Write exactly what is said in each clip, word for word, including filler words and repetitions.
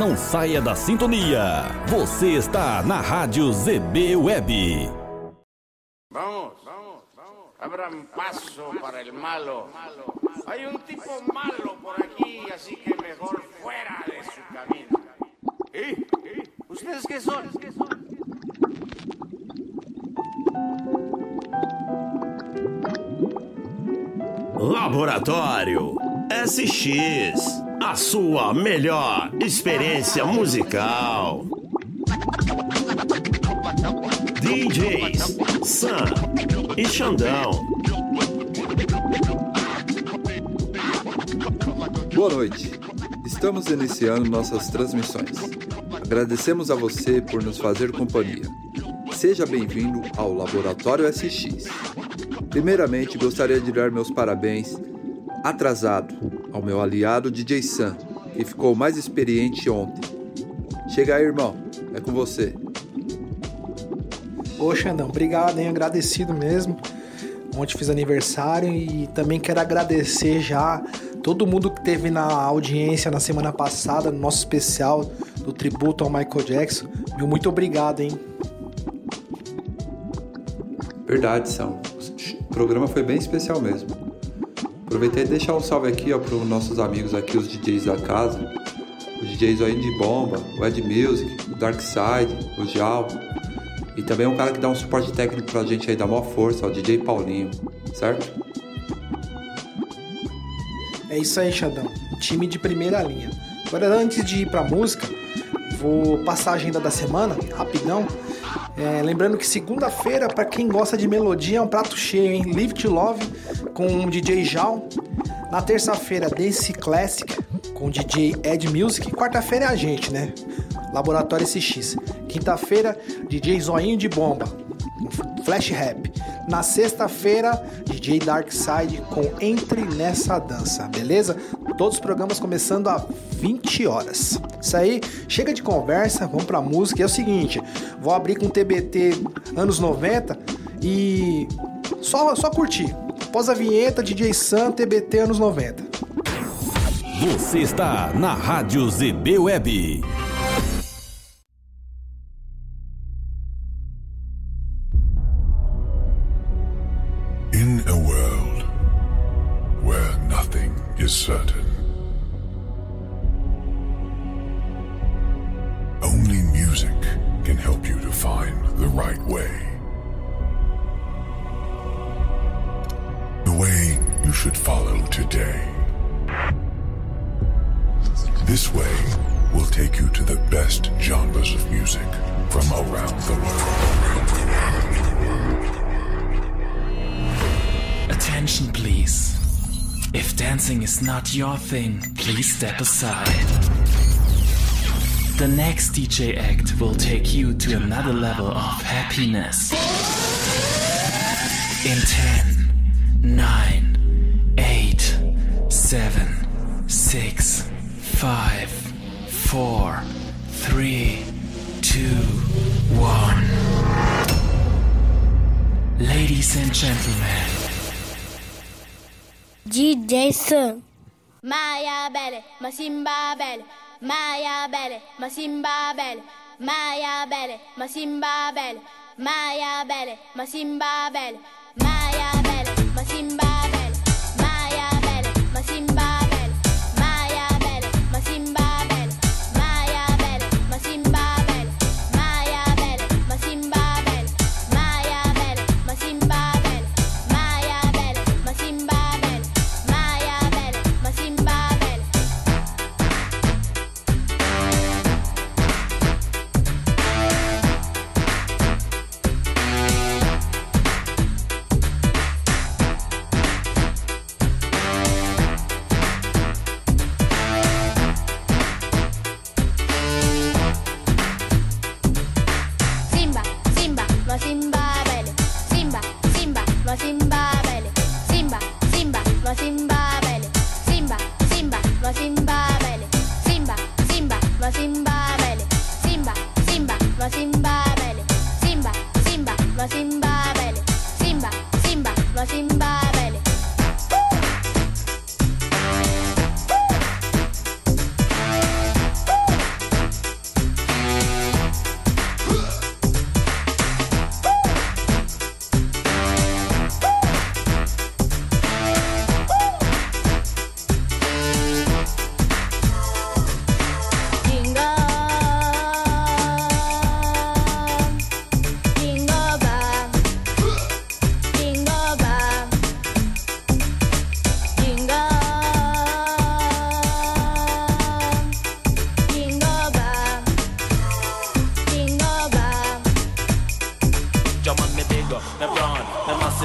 Não saia da sintonia. Você está na Rádio Z B Web. Vamos, vamos, vamos. Abran paso para el malo. Hay un tipo malo por aquí, así que mejor fuera de su camino. ¿Eh? ¿Eh? ¿Ustedes qué son? ¿Ustedes qué son? Laboratório S X, a sua melhor experiência musical. D Js Sam e Xandão. Boa noite. Estamos iniciando nossas transmissões. Agradecemos a você por nos fazer companhia. Seja bem-vindo ao Laboratório S X. Primeiramente, gostaria de dar meus parabéns atrasado ao meu aliado D J Sam, que ficou mais experiente ontem. Chega aí, irmão, é com você. Ô Xandão, obrigado, hein? Agradecido mesmo. Ontem fiz aniversário e também quero agradecer já todo mundo que teve na audiência na semana passada, no nosso especial do tributo ao Michael Jackson. Meu muito obrigado, hein? Verdade, Sam. O programa foi bem especial mesmo. Aproveitei e deixar um salve aqui para os nossos amigos aqui, os D Js da casa, o D J Zoinho de Bomba, o Ed Music, o Darkside, o Jao, e também um cara que dá um suporte técnico pra gente aí, dá maior força, o D J Paulinho, certo? É isso aí, Xandão, time de primeira linha. Agora, antes de ir pra música, vou passar a agenda da semana, rapidão. É, lembrando que segunda-feira, para quem gosta de melodia, é um prato cheio, hein? Live to Love com o D J Jao. Na terça-feira, Dance Classic com o D J Ed Music. Quarta-feira é a gente, né? Laboratório S X. Quinta-feira, D J Zoinho de Bomba, Flash Rap. Na sexta-feira, D J Darkside com Entre Nessa Dança, beleza? Todos os programas começando às vinte horas. Isso aí, chega de conversa, vamos pra música. E é o seguinte, vou abrir com T B T anos noventa e só, só curtir. Após a vinheta, D J Sam, T B T anos noventa. Você está na Rádio Z B Web. In a world where nothing is certain, only music can help you to find the right way. The way you should follow today. This way will take you to the best genres of music from around the world. Attention, please. If dancing is not your thing, please step aside. The next D J act will take you to another level of happiness. In ten, nine, eight, seven, six, five, four, three, two, one. Ladies and gentlemen, D J Sam. Maya Belle, Masimba Belle. Maya Belle, Masimba Belle, Maya Belle, Masimba Belle, Maya Belle, Masimba Belle, Maya Belle, Masimba Belle, Maya Belle, Masimba Belle, Maya Belle, Masimba Belle, Maya Belle, Masimba Belle, Maya Belle, Masimba Belle, Maya Belle, Masimba Belle, Maya Belle, Masimba Belle, Maya Belle, Masimba Belle.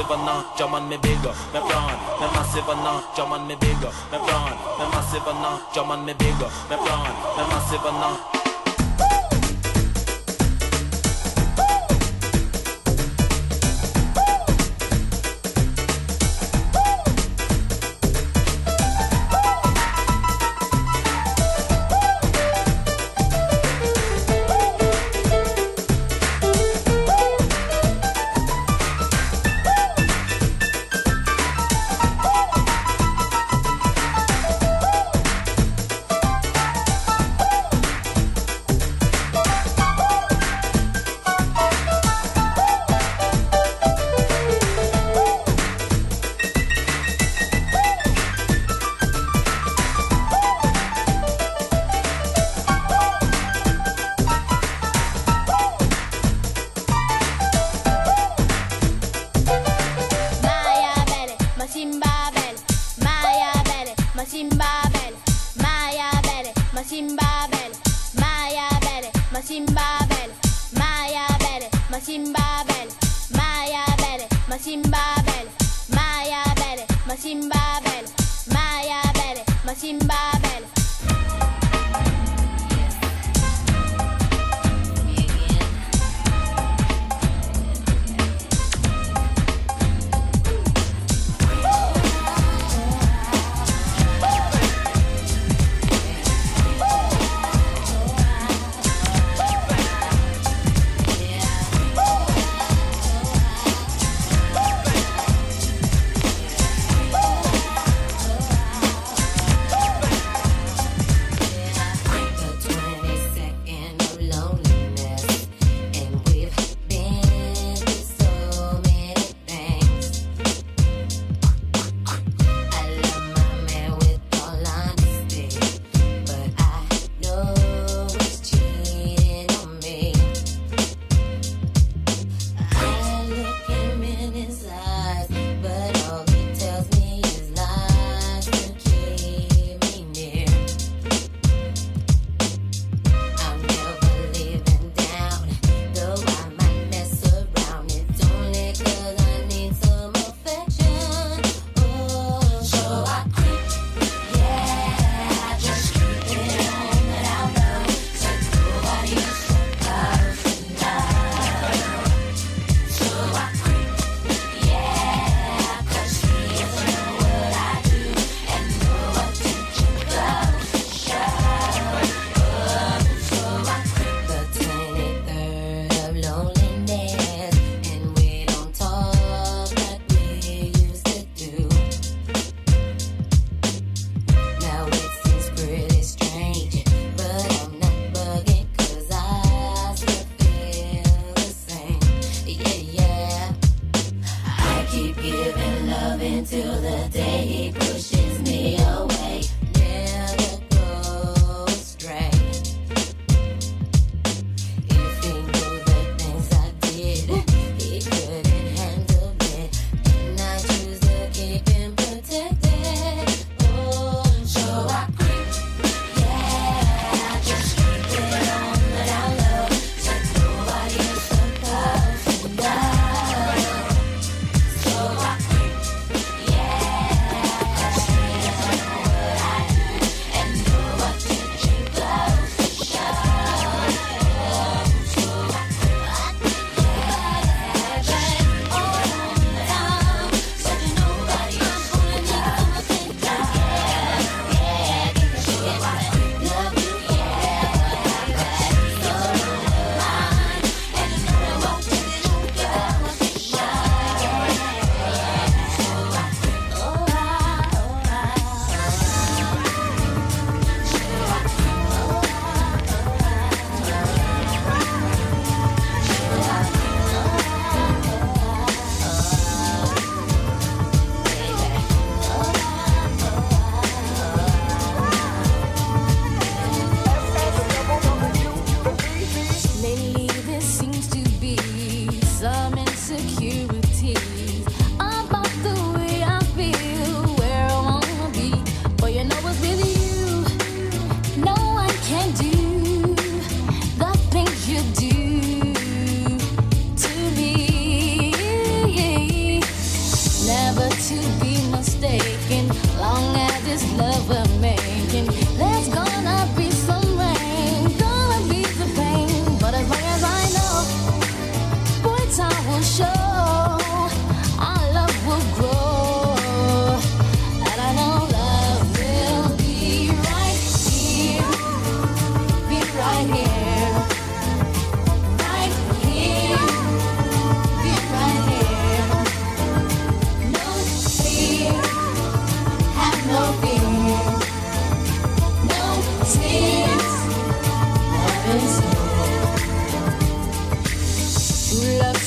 massive and not, jump on me bigger, me brown, me massive and not, jump on me bigger, me brown, me massive and not, jump on me bigger, me brown, me massive and not.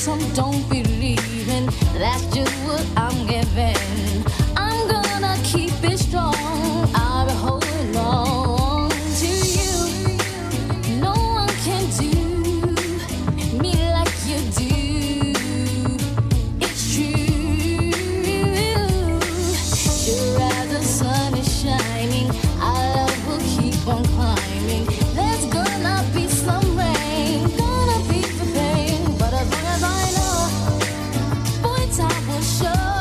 some don't believe in. That's just what I'm giving. I'm gonna keep it strong. I'll be holding on to you. No one can do me like you do. It's true. Sure as the sun is shining, our love will keep on climbing. There's gonna be some rain, gonna be the pain, but as long as I know, boy, time will show.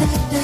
Da da.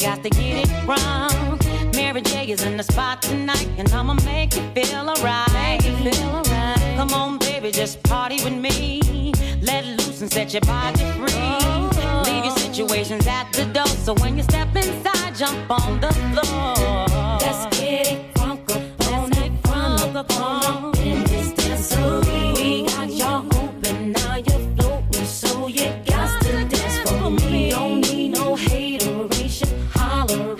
we got to get it wrong. Mary J is in the spot tonight, and I'ma make you feel alright. Right. Come on, baby, just party with me. Let loose and set your body free. Oh. Leave your situations at the door, so when you step inside, jump on the floor. Let's get it funk up on it, funk up on in this dance. We got y'all open, now you're floating, so you got to dance for me. Don't need no hateration, holleration.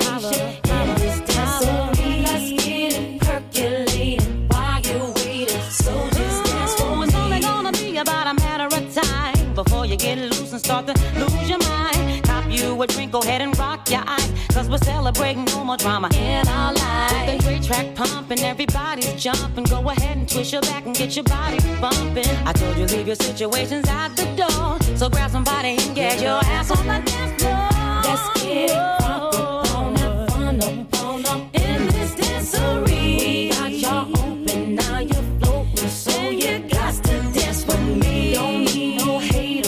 Get loose and start to lose your mind. Cop you a drink, go ahead and rock your eyes, cause we're celebrating no more drama in our lives. With the great track pumping, everybody's jumping. Go ahead and twist your back and get your body bumping. I told you leave your situations out the door, so grab somebody and get your ass on the dance floor. Let's get it funk up on up, fun up, on up in this dancery. We got y'all open, now you're floating, so you got to dance for me. Don't need no hate.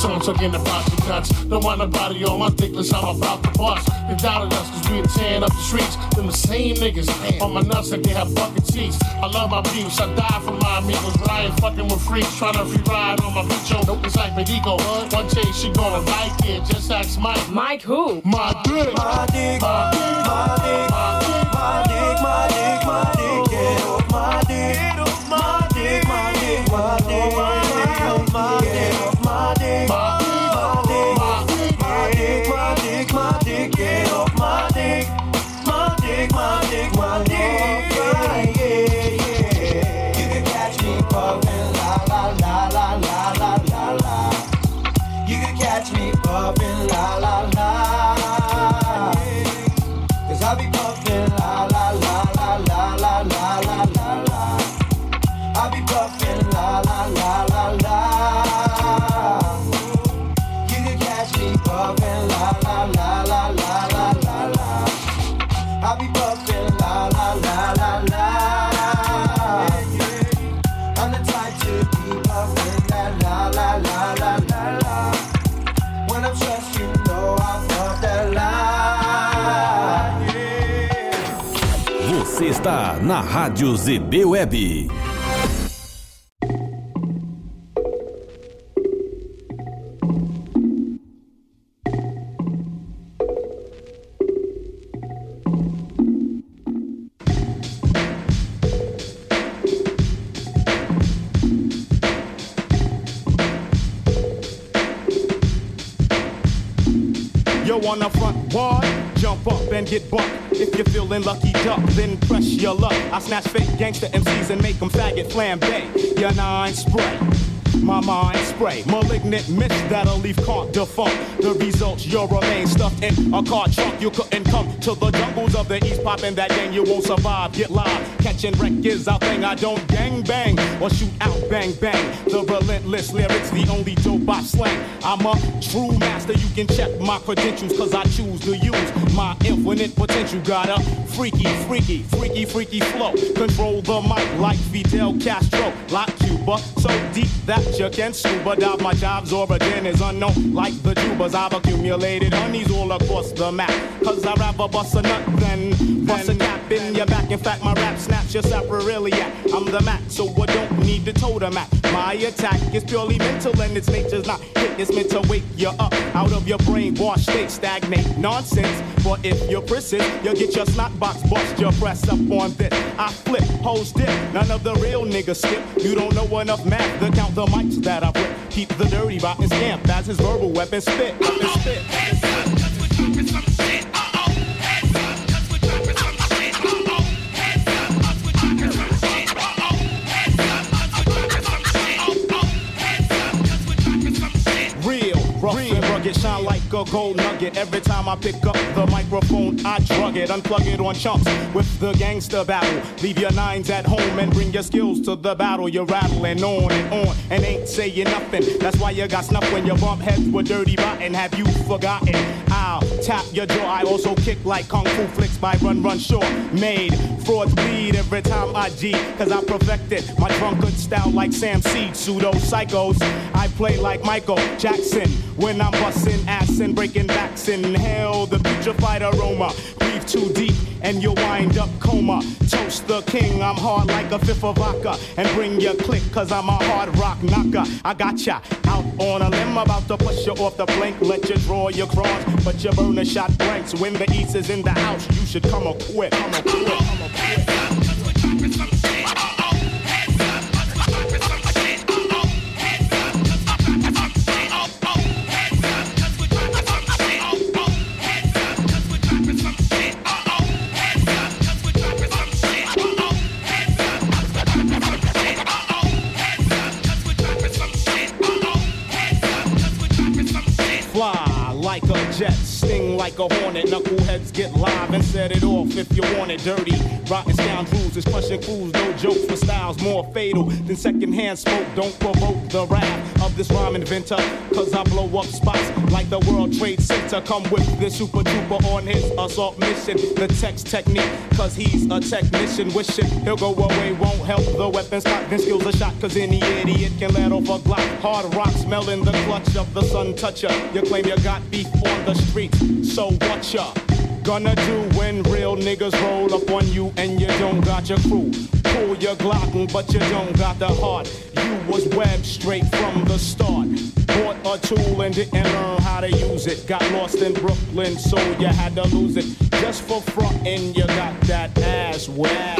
songs again about the guts. Don't want nobody on my thick list, I'm about the boss. They doubted us cause we were tearing up the streets. Them the same niggas on my nuts like they have bucket seats. I love my peeps, I die for my amigos. But I ain't fucking with freaks, trying to free ride on my bitch. Nope, it's like Medico. One day she gonna like it, just ask Mike. Mike who? My dick. My dick, my dick, my dick, my dick, my dick, my dick, get off my dick. My dick, my dick, my dick, my dick, my dick, my dick, my dick, my dick, my dick, my dick, get off my dick. My dick, my dick, my dick, yeah, yeah, yeah. You can catch me bumpin', la la la la la la la la. You can catch me bumpin', la la la. 'Cause I be bumpin', la la la la la la la la la. I be buffin' la la la la la. You can catch me buffin' la la la la la la la la. I be buffin' la la la la la. I'm the type to be buffin' la la la la la la. When I'm stressed, you know I bump that line. Você está na Rádio Z B Web. On the front board, jump up and get bucked. If you're feeling lucky duck, then press your luck. I snatch fake gangster M Cs and make them faggot flambe. Your nine spray, my mind spray. Malignant myths that'll leave caught defunct. The results, you'll remain stuffed in a car trunk. You couldn't come to the jungles of the east. Poppin' that gang, you won't survive. Get live, catching wreck is our thing. I don't gang bang or shoot out bang bang. The relentless lyrics, the only dope I slang. I'm a true master, you can check my credentials, 'cause I choose to use my infinite potential. Got a freaky, freaky, freaky, freaky flow. Control the mic like Fidel Castro. Like Cuba, so deep that you can scuba dive. My job's origin is unknown like the tubas. I've accumulated honeys all across the map, 'cause I'd rather bust a nut than bust a cap in your back. In fact, my rap snaps your saprarilia. I'm the Mac, so I don't need the totem act. My attack is purely mental and its nature's not hit. It's meant to wake you up out of your brainwashed state. Stagnate nonsense, but if you're prissing, you'll get your snot box bust. Your press up on this, I flip, hoes dip. None of the real niggas skip. You don't know enough math to count the mics that I rip. Keep the dirty rotten scamp as his verbal weapon spit. Uh-oh, spit. Heads up, 'cause we're dropping some shit. Uh-oh, heads up, 'cause we're dropping some shit. Uh-oh, heads up, 'cause we're dropping some shit. Uh-oh, heads up, 'cause we're dropping some shit. Uh-oh, heads up, 'cause we're dropping some shit. Real, rough and rugged, shine like a gold nugget. Every time I pick up the microphone, I drug it. Unplug it on chunks with the gangster battle. Leave your nines at home and bring your skills to the battle. You're rattling on and on and ain't saying nothing. That's why you got snuffed when your bump heads were dirty rotten. Have you forgotten? I'll tap your jaw. I also kick like Kung Fu flicks by Run Run Short. Made frauds bleed every time I G, 'cause I perfected my drunkard style like Sam Seed. Pseudo psychos, I play like Michael Jackson when I'm busting ass and breaking backs. Inhale the putrefied aroma, breathe too deep and you'll wind up coma. Toast the king, I'm hard like a fifth of vodka. And bring your click, 'cause I'm a hard rock knocker. I got ya out on a limb, about to push you off the plank. Let you draw your cross, but your burner shot blanks. When the east is in the house, you should come a quit. Come a quit. Come a quit. Heads up, 'cause we're dropping some shit. Uh-oh, heads up, 'cause we're dropping some shit. Uh-oh, heads up, 'cause we're dropping some shit. Uh-oh, heads up, 'cause we're dropping some shit. Uh-oh, heads up, 'cause we're dropping some shit. Uh-oh, heads up, 'cause we're dropping some shit. Uh-oh, heads up, 'cause we're dropping some shit. Uh-oh, heads up, 'cause we're dropping some shit. Uh-oh, heads up, 'cause we're dropping some shit. Fly like a jet, sting like a hornet. Knuckleheads get live and set it off if you want it. Dirty rotten scoundrels is crushing fools. No jokes for styles more fatal than secondhand smoke. Don't provoke the wrath of this rhyme inventor, 'cause I blow up spots like the World Trade Center. Come with this super duper on his assault mission. The text technique cause he's a technician. Wishing he'll go away won't help the weapons spot. Then skills a shot cause any idiot can let off a Glock. Hard rock smelling the clutch of the sun toucher. You claim you got beef on the street, so what ya gonna do when real niggas roll up on you and you don't got your crew? Pull your Glock, but you don't got the heart. You was webbed straight from the start. Bought a tool and didn't learn how to use it. Got lost in Brooklyn, so you had to lose it. Just for frontin', you got that ass whack.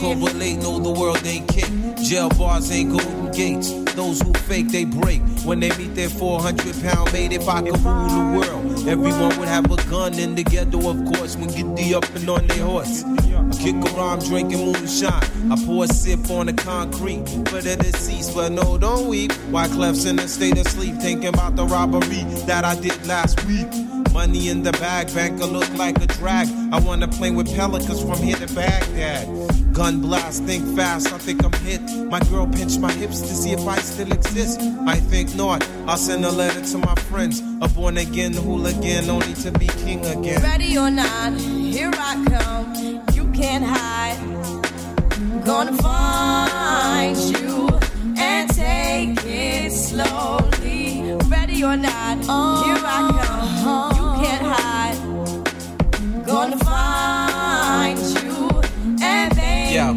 Correlate, know the world ain't kick. Jail bars ain't golden gates. Those who fake, they break. When they meet their four hundred pound mate, if I could rule the world, everyone would have a gun in the ghetto, of course. When get the up and on their horse, kick around drinking moonshine. I pour a sip on the concrete for the deceased, but no, don't weep. Wyclef's in a state of sleep, thinking about the robbery that I did last week. Money in the bag, banker look like a drag. I wanna play with pelicans from here to Baghdad. Gun blast, think fast, I think I'm hit. My girl pinched my hips to see if I still exist. I think not, I'll send a letter to my friends. A born again hooligan, only to be king again. Ready or not, here I come. You can't hide. Gonna find you and take it slowly. Ready or not, here I come. You can't hide. Gonna find you and yo,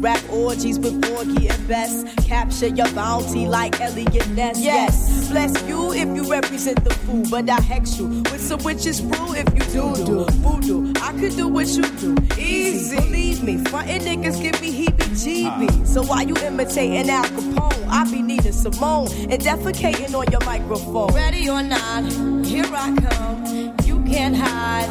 Rap orgies with Borgie and Bess. Capture your bounty like Elliot Ness. Yes, bless you if you represent the fool, but I hex you with some witches brew if you do do voodoo. I could do what you do, easy. Believe me, frontin' niggas give me heebie-jeebies. So why you imitating Al Capone? I be needing Simone and defecating on your microphone. Ready or not, here I come. You can't hide.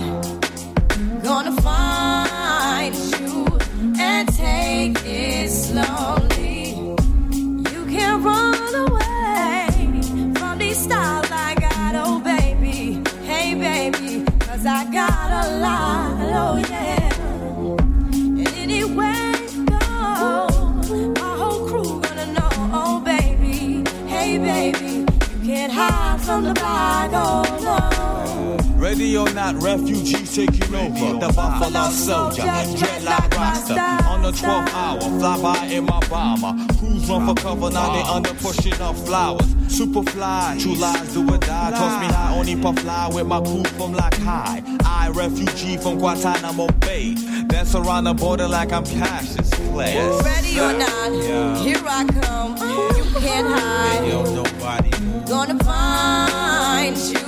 Gonna find you. And take it slowly. You can't run away from these styles I got, oh baby. Hey baby, cause I got a lot, oh yeah. And anyway, go, my whole crew gonna know, oh baby. Hey baby, you can't hide from the bag, oh no. Ready or not, refugees taking over. The Buffalo Soldier, dreadlock roster. On the twelfth hour, fly by in my bomber. Crews run for cover, now they under pushing up flowers. Superfly, true lies do or die. Toss me high, only puff fly with my crew from like high. I, refugee from Guantanamo Bay. Dance around the border like I'm Cassius Clay. Ready or not, yeah. Here I come. You can't hide. Yo, nobody. Gonna find you.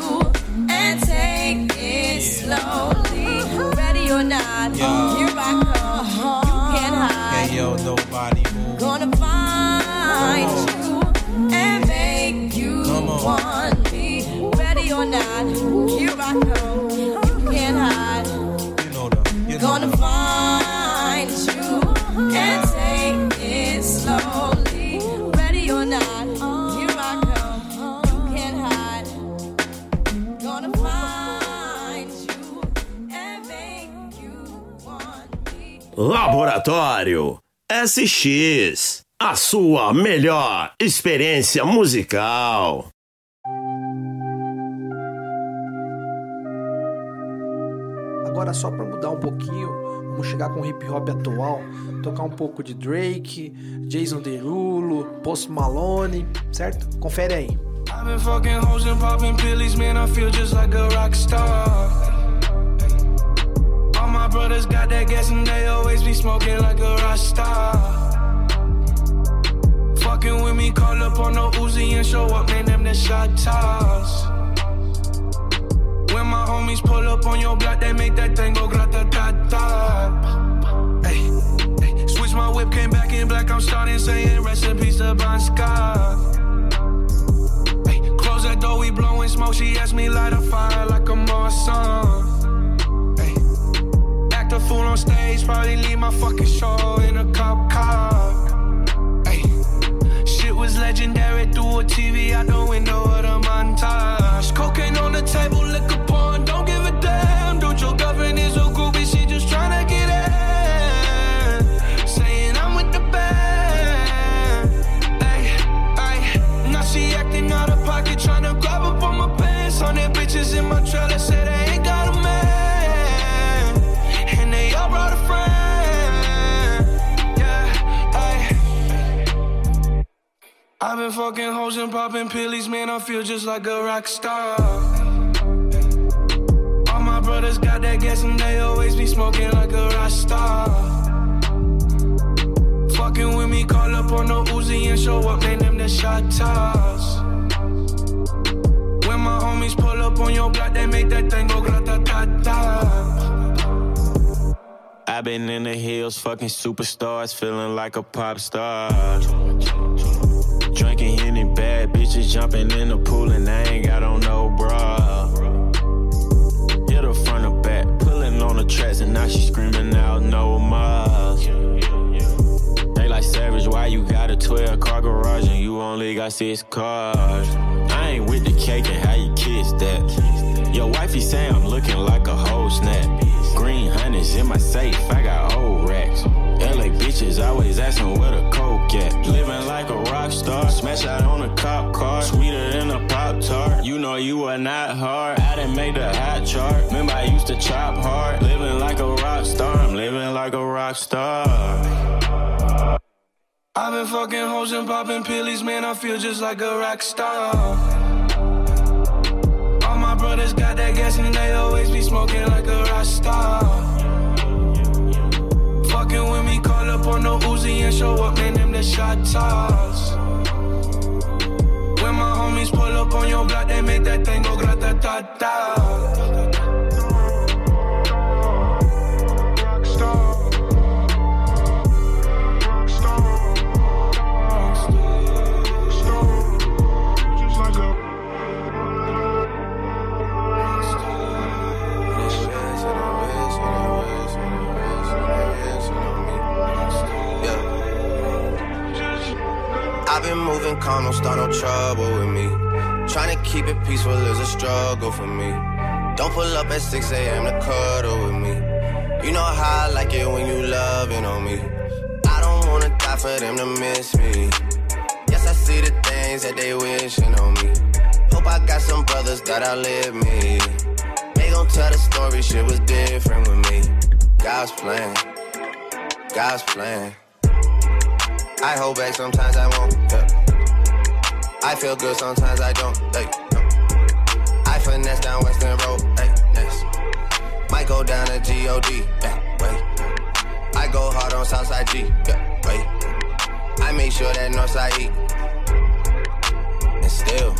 Take it slowly, ready or not, yo. Here I come, you can't hide, hey, yo, nobody move. Gonna find you and make you want me, ready or not, here I come, you can't hide, you know the, you know gonna the. Find you and take it slowly, ready or not, here I come. Laboratório S X, a sua melhor experiência musical. Agora só para mudar um pouquinho, vamos chegar com o hip hop atual, tocar um pouco de Drake, Jason Derulo, Post Malone, certo? Confere aí. I've been fucking hoes and popping pillies, man, I feel just like a rock star. brothers got that gas and they always be smoking like a Rasta. Fucking with me, call up on no Uzi and show up, man, them the shot toss. When my homies pull up on your block, they make that thing go grata-ta-ta. Ay, ay. Switch my whip, came back in black, I'm starting saying recipes to Banska. That door, we blowing smoke, she asked me light a fire like a Marsan. Hey. Act a fool on stage, probably leave my fucking show in a cop car. Hey. Shit was legendary, through a T V out the window of the montage. Cocaine on the table, liquor porn, don't give a damn. Don't your girlfriend is a groupie, she just tryna get in. Saying I'm with the band. Hey, hey. Now she acting out of pocket, tryna grab up on my pants. Hundred bitches in my trailer, said I ain't got a man, and they all brought a friend. Yeah, ay. I've been fucking hoes and popping pillies, man, I feel just like a rock star. All my brothers got that gas and they always be smoking like a rock star. Fucking with me, call up on no Uzi and show up, man, them the shot toss. When my homies pull up on your block, they make that thing go grata-ta-ta. I've been in the hills, fucking superstars, feeling like a pop star. Drinking any bad bitches, jumping in the pool, and I ain't got on no bra. Hit her front or back, pulling on the tracks, and now she screaming out no more. They like savage, why you got a twelve car garage and you only got six cars? I ain't with the cake and how you kiss that. Your wifey say I'm looking like a whole snap. Green honey's in my safe, I got old racks. L A bitches always asking where the coke at. Living like a rock star, smash out on a cop car. Sweeter than a Pop-Tart, you know you are not hard. I done made the hot chart, remember I used to chop hard. Living like a rock star, I'm living like a rock star. I've been fucking hoes and popping pillies, man, I feel just like a rock star. All my brothers got that gas and they always be smoking like a rock star. Fucking with me, call up on no Uzi and show up, man, them the shot toss. When my homies pull up on your block, they make that thing go grata-ta-ta. I've been moving calm, don't start no trouble with me. Trying to keep it peaceful is a struggle for me. Don't pull up at six a.m. to cuddle with me. You know how I like it when you loving on me. I don't wanna die for them to miss me. Yes, I see the things that they wishing on me. Hope I got some brothers that outlive me. They gon' tell the story, shit was different with me. God's plan, God's plan. I hold back, sometimes I won't, yeah. I feel good, sometimes I don't, hey, no. I finesse down Western Road, hey, yes. Might go down to G O D, yeah, wait. I go hard on Southside G, yeah, wait. I make sure that Northside E. And still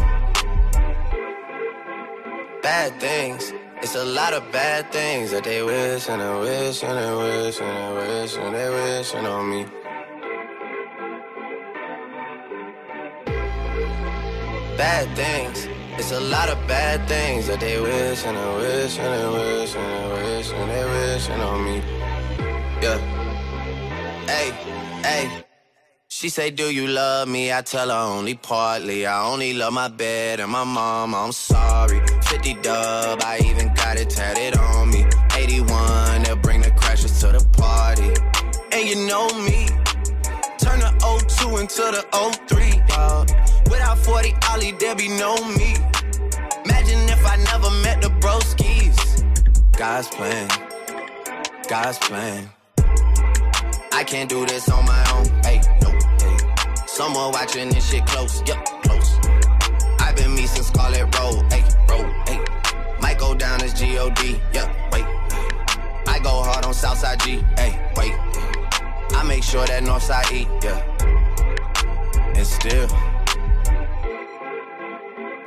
bad things, it's a lot of bad things that they wish and they wish and they wish and they wish and they wish on me. Bad things, it's a lot of bad things that they wish and they wish and they wish and they wish and they wish on me. Yeah. Hey, hey. She say, do you love me? I tell her only partly. I only love my bed and my mom. I'm sorry. fifty dub, I even got it tatted on me. eighty-one, they'll bring the crashes to the party. And you know me, turn the oh two into the oh three, dog. Without forty Ollie, there be no me. Imagine if I never met the broskies. God's plan, God's plan. I can't do this on my own, hey, no, hey. Someone watching this shit close, yup, close. I've been me since Scarlet Road, hey, bro, hey. Might go down as G O D, yup, wait. I go hard on Southside G. Hey, wait. I make sure that Northside eat, yeah. And still.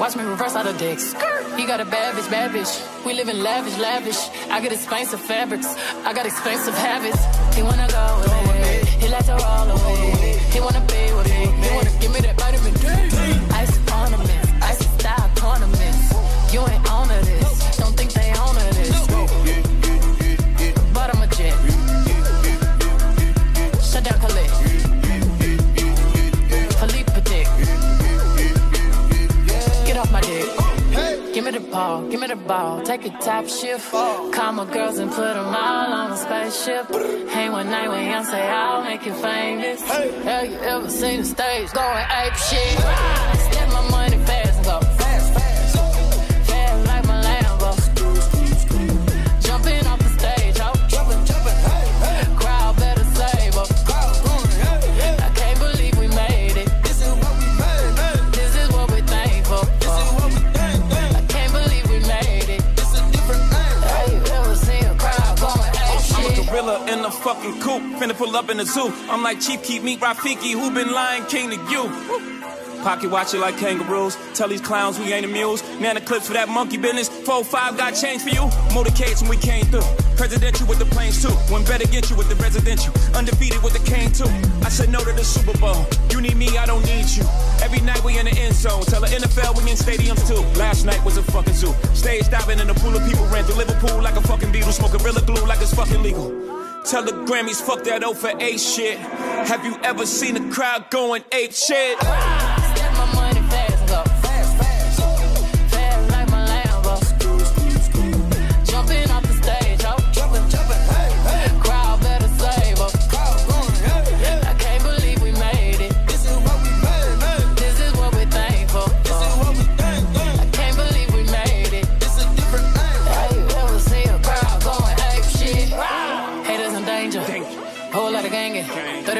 Watch me reverse out of dicks. He got a bad bitch, bad bitch. We live in lavish, lavish. I got expensive fabrics. I got expensive habits. He wanna go with me. He likes to roll away. He wanna be with me. He wanna give me that vitamin D. Ice ornaments, ice style ornaments. You ain't on to this. Don't think they on to this. But I'm a jet. Shut down, Khalid. Khalifa dick. My dick. Hey. Give me the ball, give me the ball. Take a top shift. Oh. Call my girls and put them all on a spaceship. Hang one night with him, say I'll make you famous. Hey. Have you ever seen the stage going ape shit? Hey. Step my money fast and go fast, fast, fast like my Lambo. Jumping off the stage, oh, jumping, jumping. Hey, hey. Crowd better save up. Crowd going, hey, hey. I can't believe we made it. This is what we made. Hey. This is what we're thankful. In the fucking coupe, finna pull up in the zoo. I'm like, Chief, keep me Rafiki, who been lying king to you? Pocket watch it like kangaroos. Tell these clowns we ain't amused. Nana clips for that monkey business. four five got change for you. Motorcades when we came through. Presidential with the planes too. One better get you with the residential. Undefeated with the cane too. I said no to the Super Bowl. You need me, I don't need you. Every night we in the end zone. Tell the N F L we in stadiums too. Last night was a fucking zoo. Stage diving in a pool of people. Ran through Liverpool like a fucking beetle. Smoking Gorilla Glue like it's fucking legal. Tell the Grammys fuck that zero for eight shit. Have you ever seen a crowd going ape shit?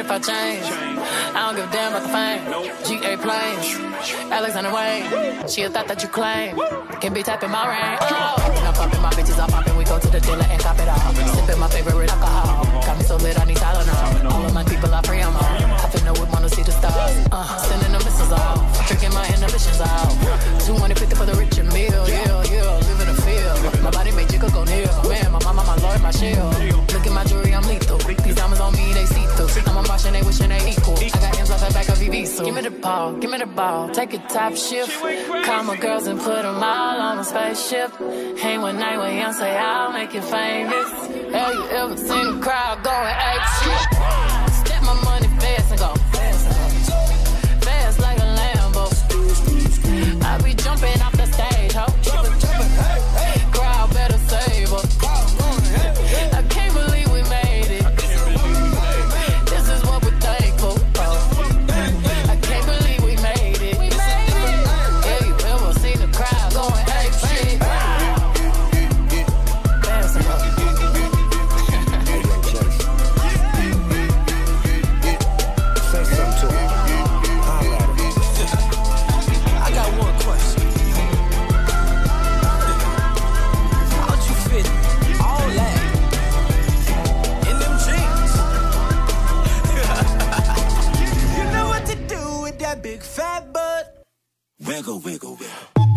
I change. I don't give a damn about the fame. G A planes, Alexander Wayne. She a thought that you claim. Can be tapping my ring. Oh. I'm popping my bitches, I'm popping. We go to the dealer and cop it all. Sipping my favorite alcohol. Got me so lit, I need Tylenol. All of my people, I pray I'm all. I finna whip on to see the stars. Uh, sending the missiles out. Drinking my inhibitions out. two hundred fifty for the rich and meal. Yeah, yeah. Living a field. My body made jiggle go near. Man, my mama, my lord, my shield. Look at my jewelry, I'm lethal. These diamonds on me, they see through. I'm a watching, they wishing they equal. I got M's off the back of E V, so give me the ball, give me the ball. Take a top shift. Call my girls and put them all on a spaceship. Hang one night with him, say I'll make you famous. Have you ever seen a crowd going ape shit? Step my money fast and go fast, fast like a Lambo. I be jumping off the stage, ho. Crowd better save us. I can't believe we made it. This is what we're thankful for. I can't believe we made it. We made it. Have you ever seen a crowd going ape shit? Fast and go. Wiggle, wiggle, wiggle.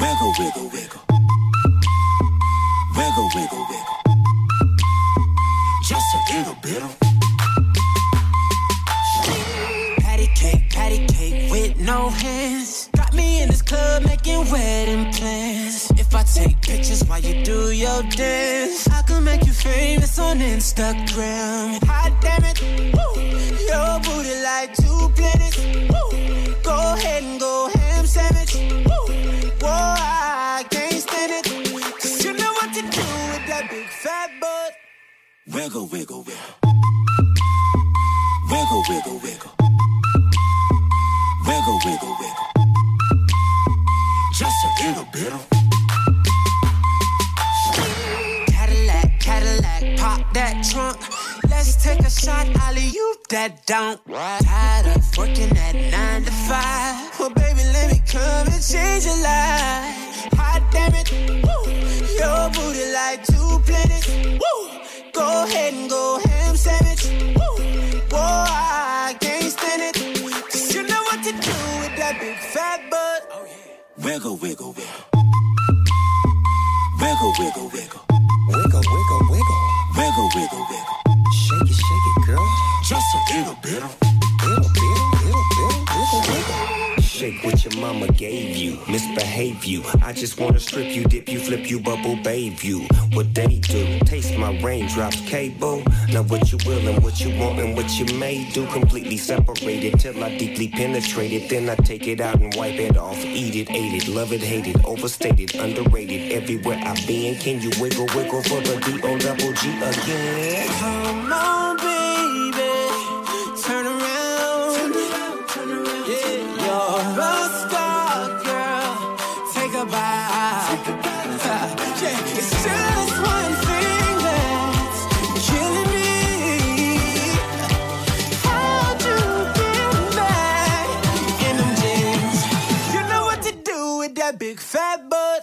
Wiggle, wiggle, wiggle. Wiggle, wiggle, wiggle. Just a little bit of patty cake, patty cake with no hands. Got me in this club making wedding plans. If I take pictures while you do your dance, I can make you famous on Instagram. Hot damn it, woo. Your booty like two planets, woo. Go ahead and go ham sandwich, woo. Whoa, I can't stand it, 'cause you know what to do with that big fat butt. Wiggle, wiggle, wiggle. Wiggle, wiggle, wiggle. Wiggle, wiggle, wiggle. Just a little bit of Cadillac, Cadillac, pop that trunk. Let's take a shot, alley-oop that don't. Tired of working at nine to five. Well, baby, let me come and change your life. Hot damn it, woo. Your booty like two planets, woo. Go ahead and go ham sandwich. Woo. Whoa, I can't stand it, 'cause you know what to do with that big fat butt. Oh, yeah. Wiggle, wiggle, wiggle. Wiggle, wiggle, wiggle. Wiggle, wiggle, wiggle. Wiggle, wiggle, wiggle. Shake it, shake it, girl. Just a little bit of little bit, little bit, wiggle, wiggle. Shake what your mama gave you. Misbehave you. I just wanna strip you, dip you, flip you, bubble bathe you. What they do, taste my raindrops, cable. Now what you will and what you want and what you may do. Completely separated till I deeply penetrate it. Then I take it out and wipe it off. Eat it, ate it, love it, hate it, overstated, underrated. Everywhere I've been, can you wiggle, wiggle for the D O double G again? Come on, baby, turn around, turn around, turn around. Yeah, you're a star, girl, take a bite, take a bite. Yeah, it's just one thing that's killing me. How'd you get back in them jeans? You know what to do with that big fat butt.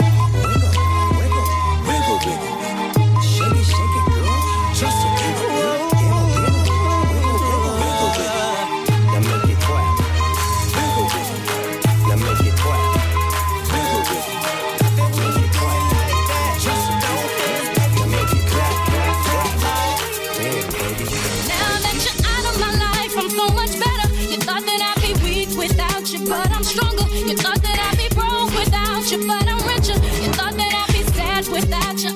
Shake it, shake it, girl. Just a little bit. Wiggle, wiggle, wiggle, wiggle, wiggle. Now make it clap. Wiggle, wiggle. Now make it clap. Wiggle, wiggle. Make it clap. Just a little bit. Now make it clap, clap, clap, clap. Damn, baby. Now that you're out of my life, I'm so much better. You thought that I'd be weak without you, but I'm stronger. You thought that I'd be broke without you, but I'm richer. You thought that I'd be sad without you.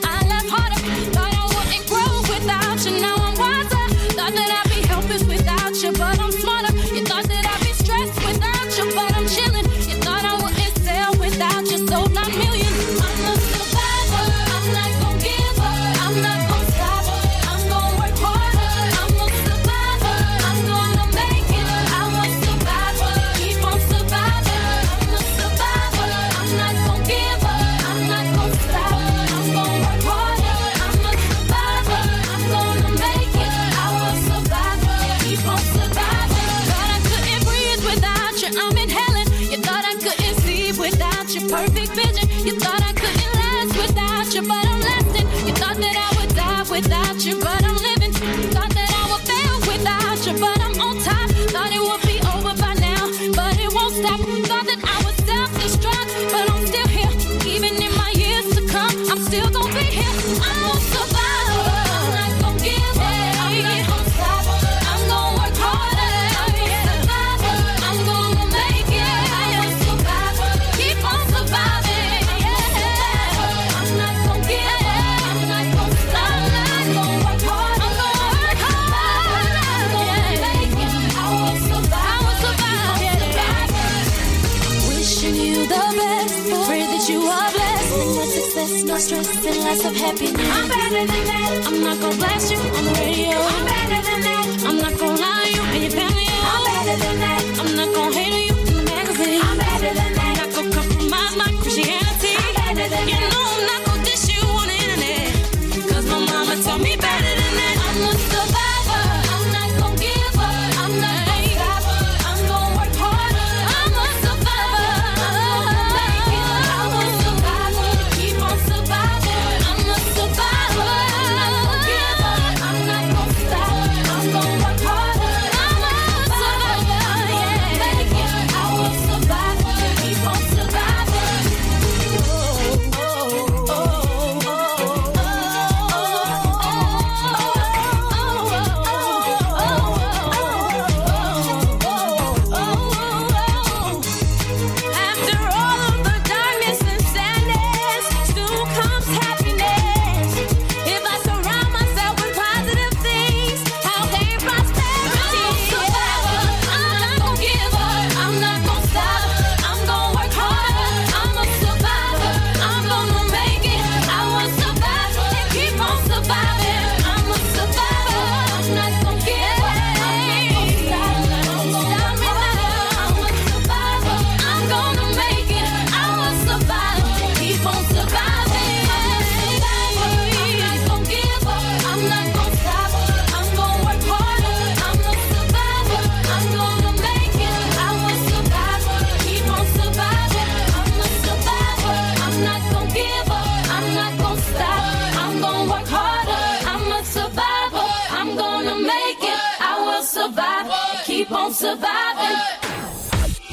I'm gonna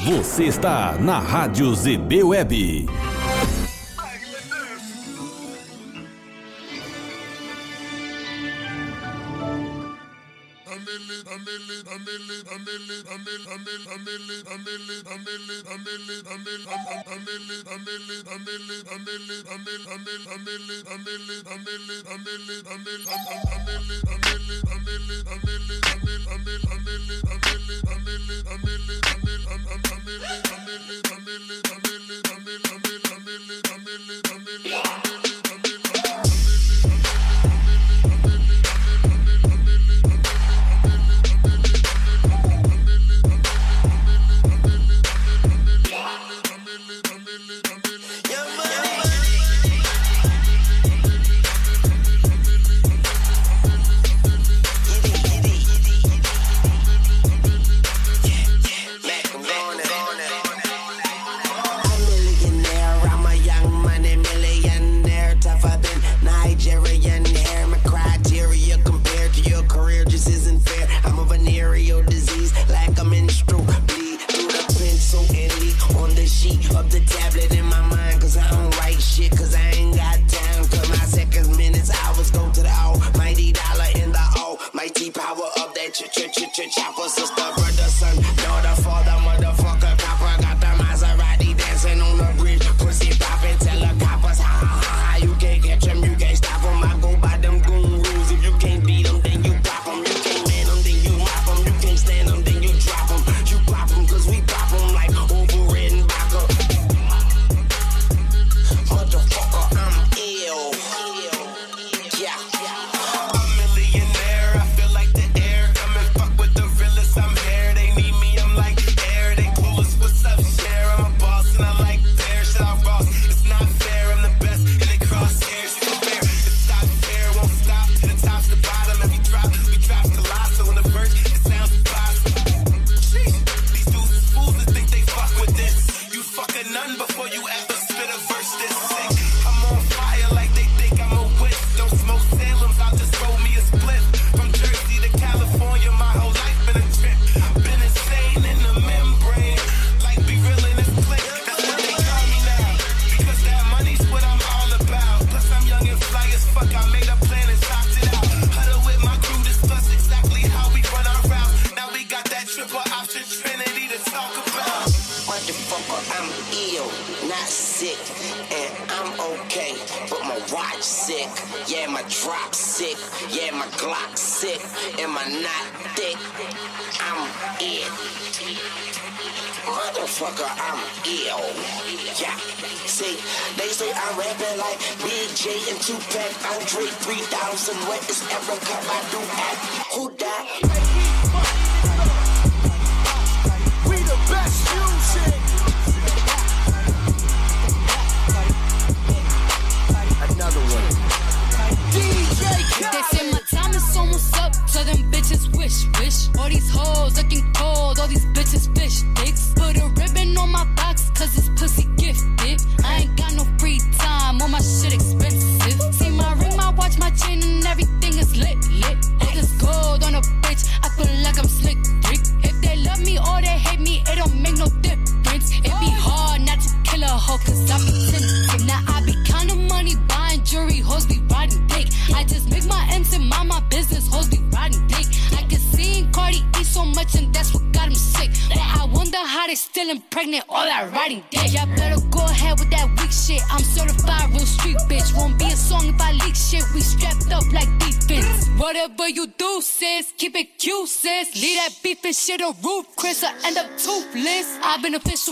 Você está na Rádio Z B Web.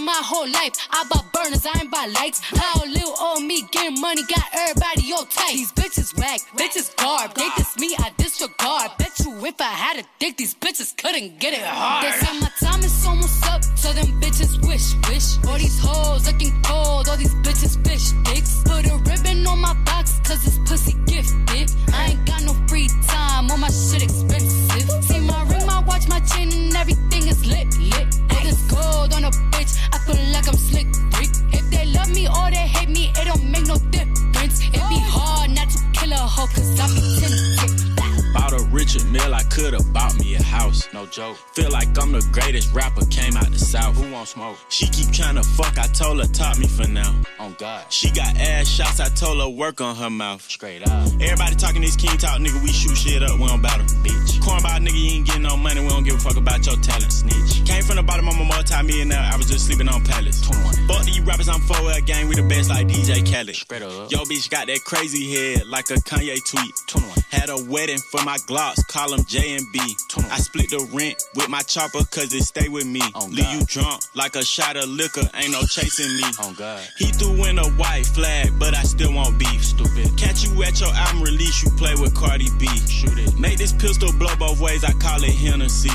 My whole life, I bought burners, I ain't buy lights. How little old me getting money got everybody all tight. These bitches whack, bitches garb. They diss me, I disregard. Bet you if I had a dick, these bitches couldn't get it hard. They say my time is almost up, so them bitches wish, wish. All these hoes looking cold, all these bitches bitch dicks. Put a ribbon on my box, cause this pussy gifted. I ain't got no free time, all my shit expensive. See my ring, my watch, my chain, and everything is lit, lit. All this gold on a bitch, I feel like I'm slick brick. If they love me or they hate me, it don't make no difference. It be hard not to kill a hoe, cause I be tempted. About a rich Each a meal, I could've bought me a house. No joke. Feel like I'm the greatest rapper, came out the South. Who won't smoke? She keep tryna fuck, I told her, top me for now. On God. She got ass shots, I told her, work on her mouth. Straight up. Everybody talking this king talk, nigga, we shoot shit up, we don't battle. Bitch. Cornball, nigga, you ain't getting no money, we don't give a fuck about your talent. Snitch. Came from the bottom, I'm a multi-millionaire, I was just sleeping on pallets. twenty-one. Fuck these rappers, I'm four L gang, we the best like D J Khaled. Straight up. Yo, bitch got that crazy head, like a Kanye tweet. twenty-one. Had a wedding for my Glocks, call them J and B. I split the rent with my chopper cause it stay with me. Oh, leave you drunk like a shot of liquor, ain't no chasing me. Oh, God. He threw in a white flag, but I still want beef. Stupid. Catch you at your album release, you play with Cardi B. Shoot it. Make this pistol blow both ways, I call it Hennessy.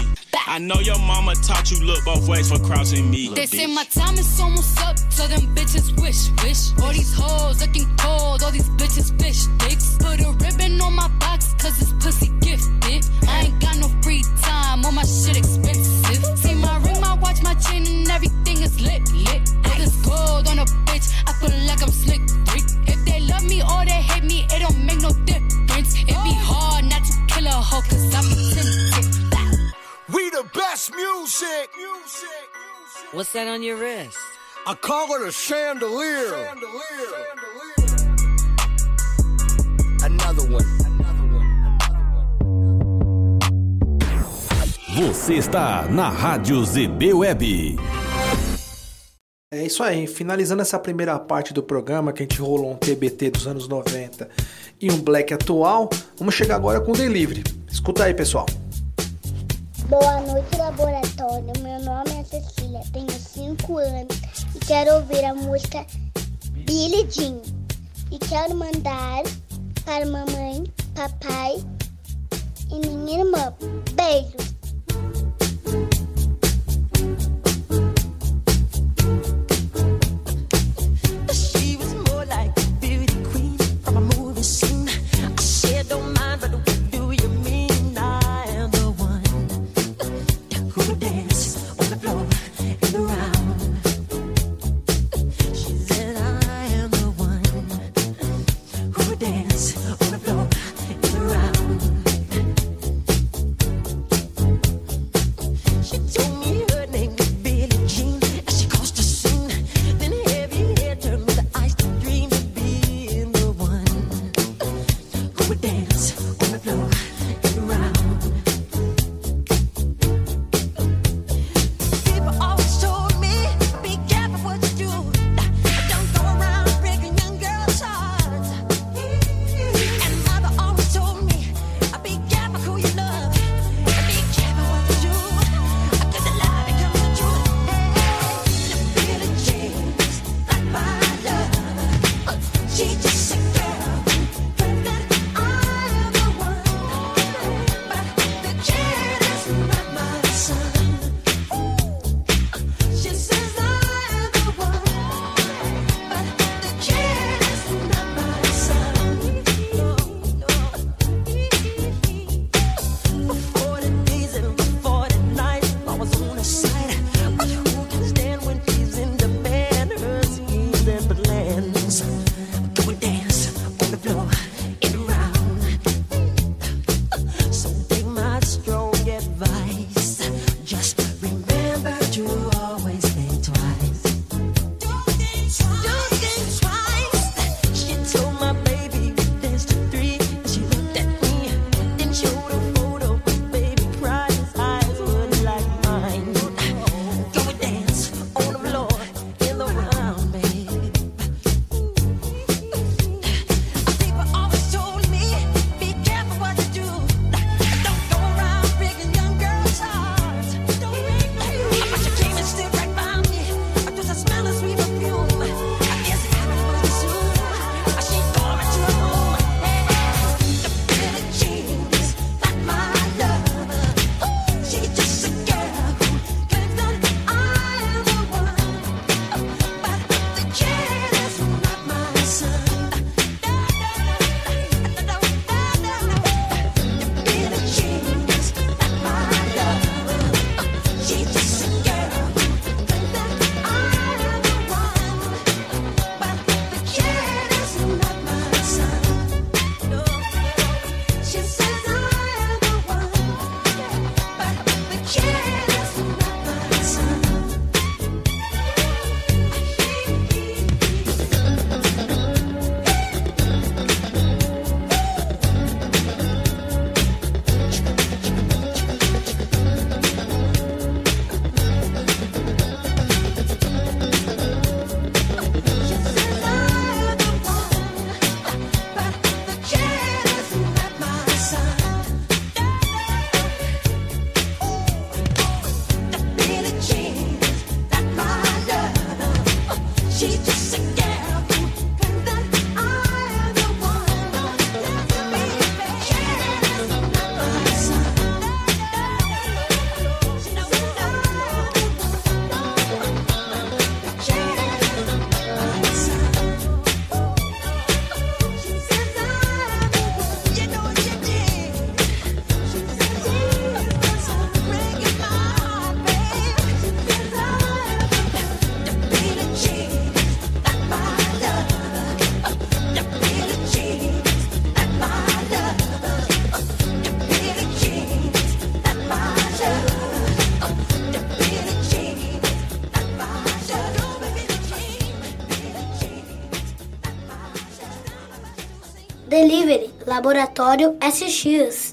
I know your mama taught you look both ways for crossing me. They say my time is almost up, so them bitches wish, wish. All these hoes looking cold, all these bitches fish dicks. Put a ribbon on my box cause it's pussy gifted. I ain't got no free time, all my shit expensive. See my ring, my watch, my chain, and everything is lit, lit. All this gold on a bitch, I feel like I'm slick, freak. If they love me or they hate me, it don't make no difference. It be hard not to kill a hoe, cause I'm tempted. We the best music. Music. What's that on your wrist? I call it a chandelier. Chandelier. Chandelier. Another one. Você está na Rádio Z B Web. É isso aí, finalizando essa primeira parte do programa, que a gente rolou um T B T dos anos noventa e um Black atual, vamos chegar agora com o Delivery. Escuta aí, pessoal. Boa noite, laboratório. Meu nome é Cecília, tenho cinco anos e quero ouvir a música Billie Jean. E quero mandar para mamãe, papai e minha irmã. Beijos! She just said, girl, that I dele, Laboratório S X.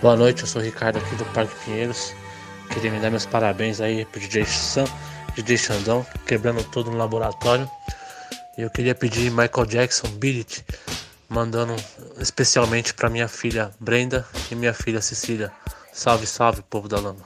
Boa noite, eu sou o Ricardo aqui do Parque Pinheiros. Queria me dar meus parabéns aí pro D J Sam, D J Xandão, quebrando todo no laboratório. E eu queria pedir Michael Jackson, Beat It, mandando especialmente pra minha filha Brenda e minha filha Cecília. Salve, salve, povo da lama.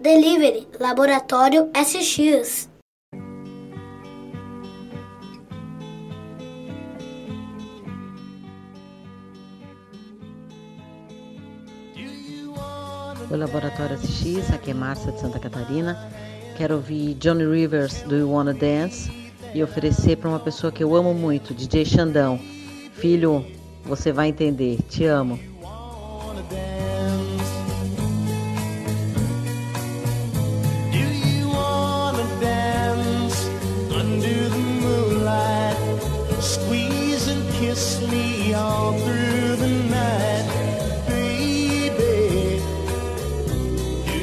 Delivery, Laboratório S X. O Laboratório S X, aqui é Márcia de Santa Catarina. Quero ouvir Johnny Rivers, Do You Wanna Dance? E oferecer para uma pessoa que eu amo muito, D J Xandão. Filho, você vai entender, te amo. All through the night, baby, do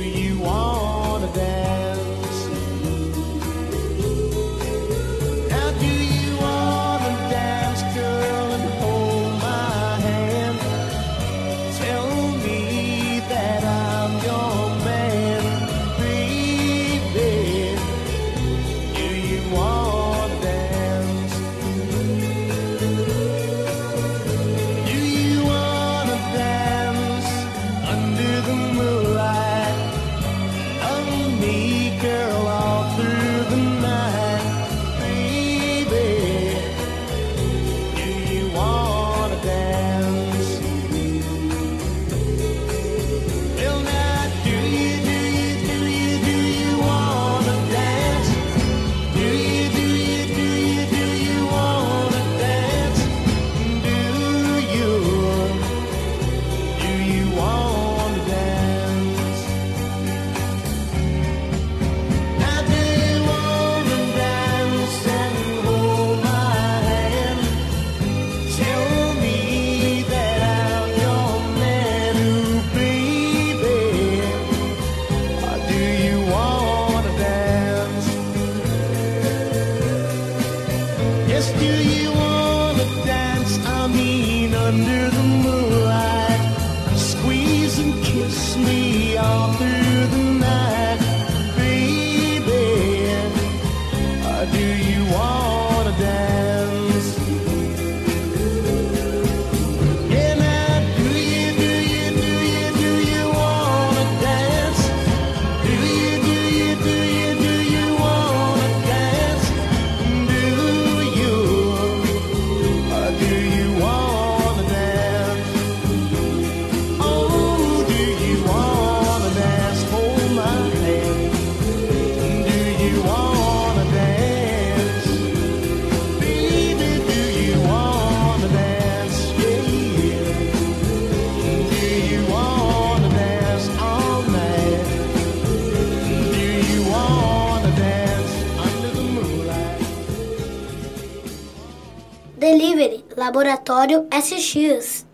Laboratório S X.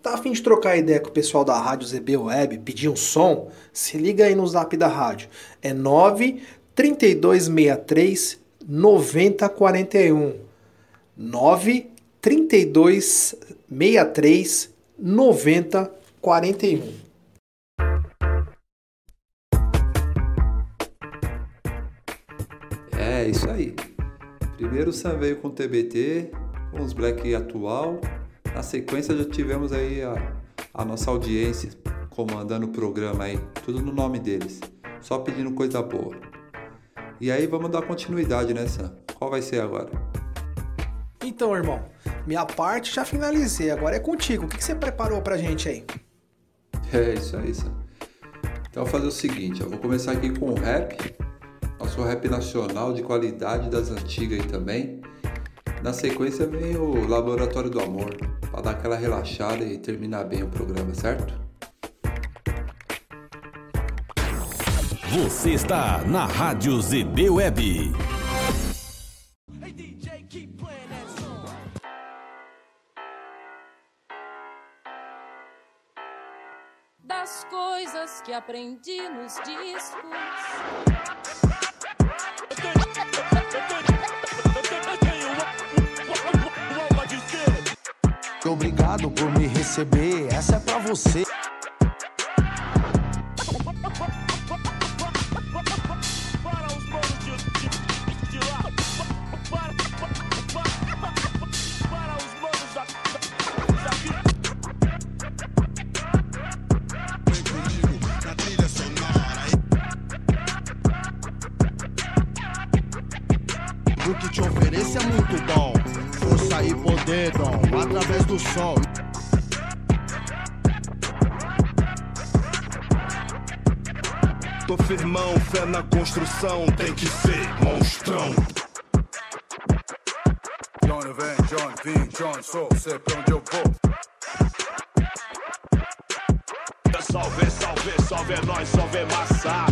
Tá a fim de trocar ideia com o pessoal da Rádio Z B Web, pedir um som? Se liga aí no zap da rádio. É nove três dois seis três nove zero quatro um. nove três dois seis três nove zero quatro um. É isso aí. Primeiro o Sam veio com o T B T, com os Black atual. Na sequência já tivemos aí a, a nossa audiência comandando o programa aí, tudo no nome deles, só pedindo coisa boa. E aí vamos dar continuidade, né, Sam? Qual vai ser agora? Então, irmão, minha parte já finalizei, agora é contigo. O que, que você preparou pra gente aí? É isso aí, Sam. Então eu vou fazer o seguinte, eu vou começar aqui com o rap, nosso rap nacional de qualidade das antigas aí também. Na sequência vem o Laboratório do Amor, pra dar aquela relaxada e terminar bem o programa, certo? Você está na Rádio Z B Web. Das coisas que aprendi nos discos. Obrigado por me receber, essa é pra você. Para os manos de lá. Para os manos daqui. Na trilha sonora. O que te ofereço é muito bom. Força e poder, dom, através do sol. Tô firmão, fé na construção, tem que ser monstrão. Johnny vem, Johnny vim, Johnny sou, sei pra onde eu vou. Salve, salve, salve é nóis, salve é massa.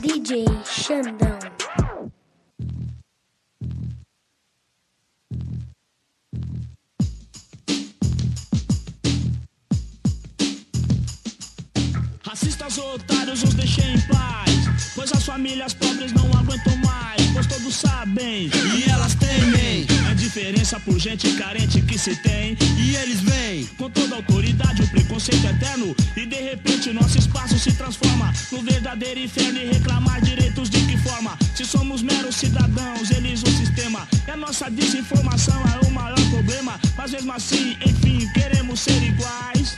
D J Xandão. Racistas otários os deixei em paz, pois as famílias pobres não aguentam mais, pois todos sabem e elas temem a diferença por gente carente que se tem. E eles vêm com toda autoridade, o preconceito eterno, e de repente nosso espaço se transforma no verdadeiro inferno. E reclamar direitos de que forma, se somos meros cidadãos, eles o sistema. E a nossa desinformação é o maior problema, mas mesmo assim, enfim, queremos ser iguais.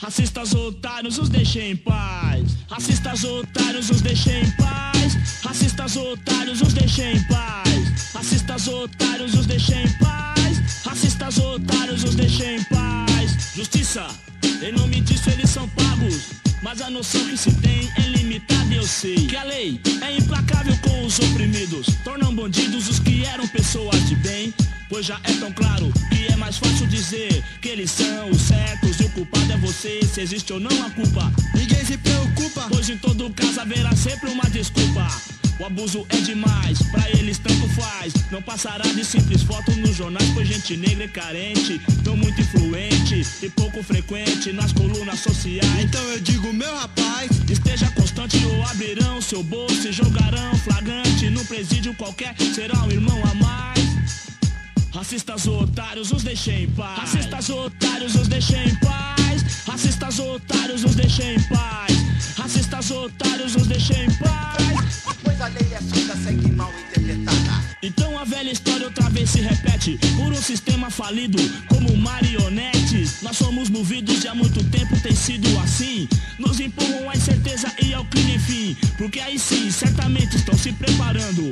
Racistas otários, os deixem em paz. Racistas otários, os deixem em paz. Racistas otários, os deixem em paz. Racistas otários, os deixem em paz. Racistas otários, os deixem em paz. Justiça, em nome disso eles são pagos, mas a noção que se tem é limitada, eu sei. Que a lei é implacável com os oprimidos, tornam bandidos os que eram pessoas de bem. Pois já é tão claro que é mais fácil dizer que eles são os certos e o culpado é você. Se existe ou não a culpa, ninguém se preocupa, pois em todo caso haverá sempre uma desculpa. O abuso é demais, pra eles tanto faz, não passará de simples foto nos jornais. Pois gente negra é carente, tão muito influente e pouco frequente nas colunas sociais. Então eu digo, meu rapaz, esteja constante ou abrirão seu bolso e jogarão flagrante num presídio qualquer, será um irmão a mais. Racistas otários, os deixem em paz. Racistas otários, os deixem em paz. Racistas otários, os deixem em paz. Racistas otários, os deixem em paz. Pois a lei é solta, segue mal interpretada. Então a velha história outra vez se repete, por um sistema falido, como marionetes. Nós somos movidos e há muito tempo tem sido assim. Nos empurram à incerteza e ao crime, enfim. Porque aí sim, certamente estão se preparando,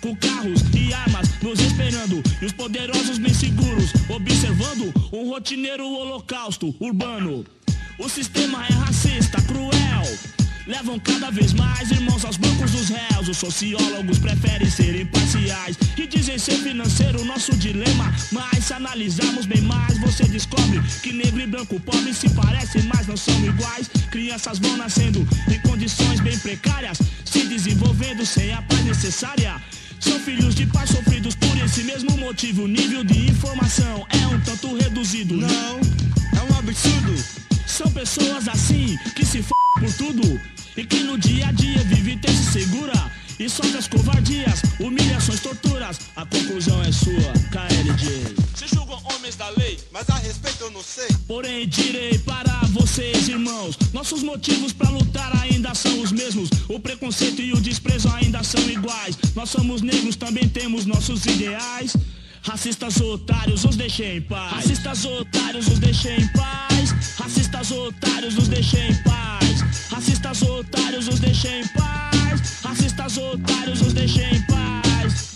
com carros e armas nos esperando, e os poderosos bem seguros observando um rotineiro holocausto urbano. O sistema é racista, cruel, levam cada vez mais irmãos aos bancos dos réus. Os sociólogos preferem ser imparciais e dizem ser financeiro nosso dilema, mas se analisarmos bem mais você descobre que negro e branco pobre se parecem, mas não são iguais. Crianças vão nascendo em condições bem precárias, se desenvolvendo sem a paz necessária. São filhos de pais sofridos por esse mesmo motivo. O nível de informação é um tanto reduzido. Não, é um absurdo. São pessoas assim que se f*** por tudo e que no dia a dia vive e se segura e sofre as covardias, humilhações, torturas. A conclusão é sua, K L J. Se julgam homens da lei, mas a respeito eu não sei. Porém direi para vocês, irmãos, nossos motivos para lutar ainda são os mesmos. O preconceito e o desprezo ainda são iguais. Nós somos negros, também temos nossos ideais. Racistas otários, os deixei em paz. Racistas otários, os deixei em paz. Racistas otários, os deixei em paz. Racistas otários, os deixei em paz. Racistas otários, os deixei em paz.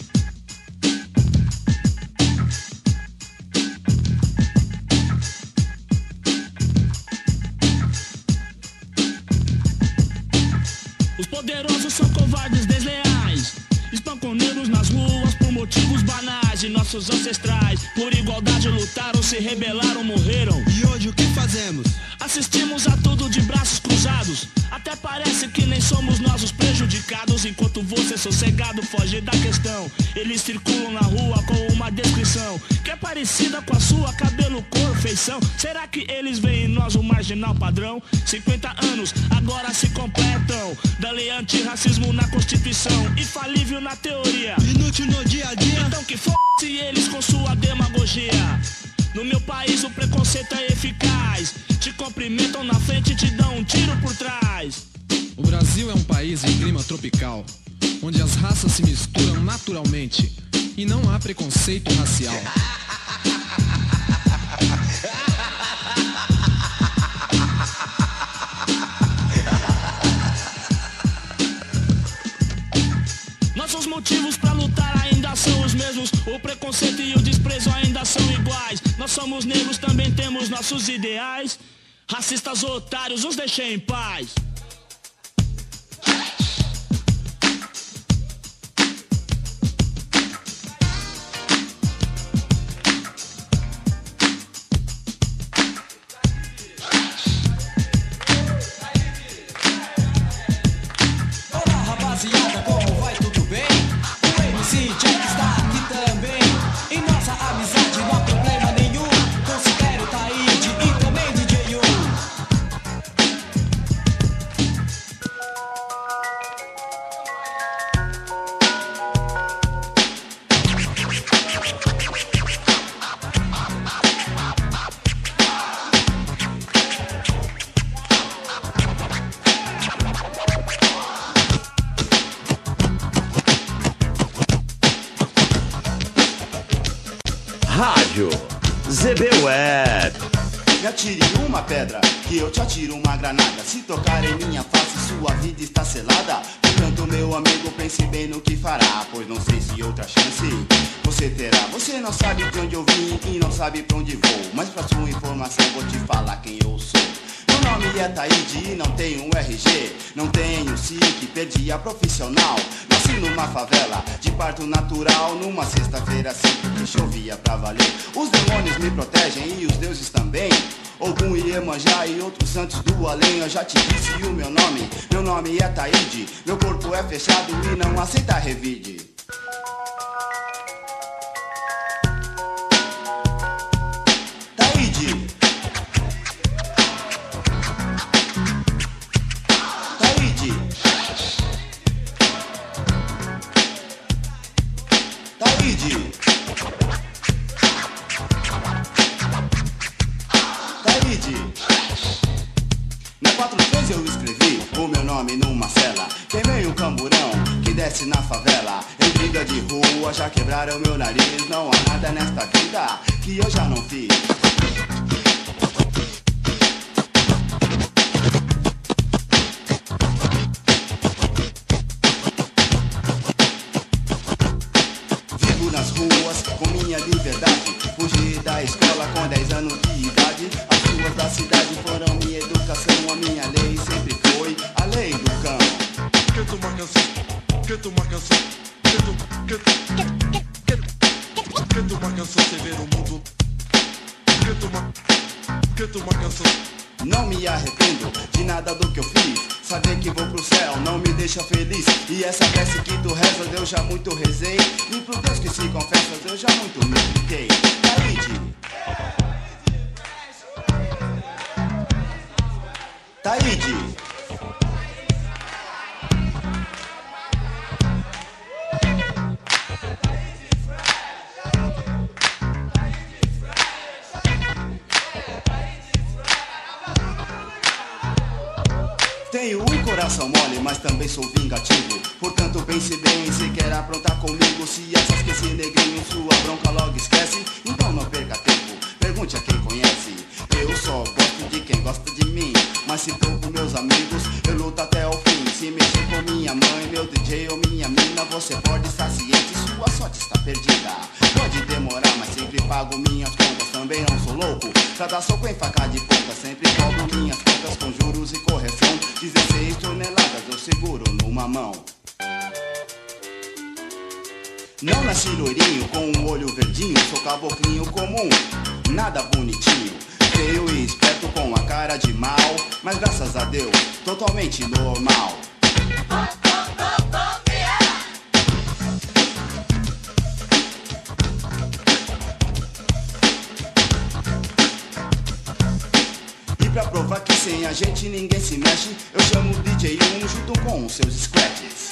Os poderosos são covardes, desleais. Espancam negros nas ruas por motivos banais. E nossos ancestrais por igualdade lutaram, se rebelaram, morreram. E hoje o que fazemos? Assistimos a tudo de braços cruzados. Até parece que nem somos nós os prejudicados. Enquanto você sossegado foge da questão, eles circulam na rua com uma descrição que é parecida com a sua, cabelo, cor, feição. Será que eles veem em nós o marginal padrão? cinquenta anos agora se completam da lei antirracismo na Constituição, infalível na teoria, inútil no dia a dia. Então que f***se eles com sua demagogia. No meu país o preconceito é eficaz. Te cumprimentam na frente e te dão um tiro por trás. O Brasil é um país em clima tropical, onde as raças se misturam naturalmente e não há preconceito racial. Nossos motivos para lutar ainda são os mesmos. O preconceito e o desprezo ainda são iguais. Nós somos negros, também temos nossos ideais. Racistas otários, os deixei em paz. Tiro uma granada, se tocar em minha face sua vida está selada. Portanto meu amigo, pense bem no que fará, pois não sei se outra chance você terá. Você não sabe de onde eu vim e não sabe pra onde vou, mas pra sua informação vou te falar quem eu sou. Meu nome é Taíde e não tenho R G, não tenho S I C, perdi a profissional. Nasci numa favela, de parto natural, numa sexta-feira sempre que chovia pra valer. Os demônios me protegem e os deuses também, Ogum e Iemanjá e outros santos do além. Eu já te disse o meu nome, meu nome é Taíde. Meu corpo é fechado e não aceita revide. Taíde, Taíde, Taíde, eu escrevi o meu nome numa cela. Queimei um camburão que desce na favela. Em briga de rua já quebraram meu nariz. Não há nada nesta vida que eu já não fiz. Vivo nas ruas ruas com minha liberdade. Fugi da escola com dez anos de idade. As ruas da cidade foram minha educação. A minha lei sempre foi a lei do cão. Canta uma canção, canta uma canção, canta uma canção sem ver o mundo. Canta uma, canta uma canção. Não me arrependo de nada do que eu fiz. Saber que vou pro céu não me deixa feliz. E essa peça que tu rezas eu já muito rezei. E pro Deus que se confessas eu já muito meditei. Taíde, Taíde, tenho um coração mole, mas também sou vingativo. Portanto pense bem, se quer aprontar comigo. Se achas que esse negrinho sua bronca logo esquece, então não perca tempo, pergunte a quem conhece. Eu só gosto de quem gosta de mim, mas se for com meus amigos, eu luto até o fim. Se mexer com minha mãe, meu D J ou minha mina, você pode estar ciente, sua sorte está perdida. Pode demorar, mas sempre pago minhas contas, também não sou louco. Cada soco em faca de ponta, sempre cobro minhas contas com juros e correção. dezesseis toneladas eu seguro numa mão. Não nasci loirinho com um olho verdinho, sou caboclinho comum, nada bonitinho. Feio e esperto com a cara de mal, mas graças a Deus, totalmente normal. Pra provar que sem a gente ninguém se mexe, eu chamo o D J um junto com os seus scratches.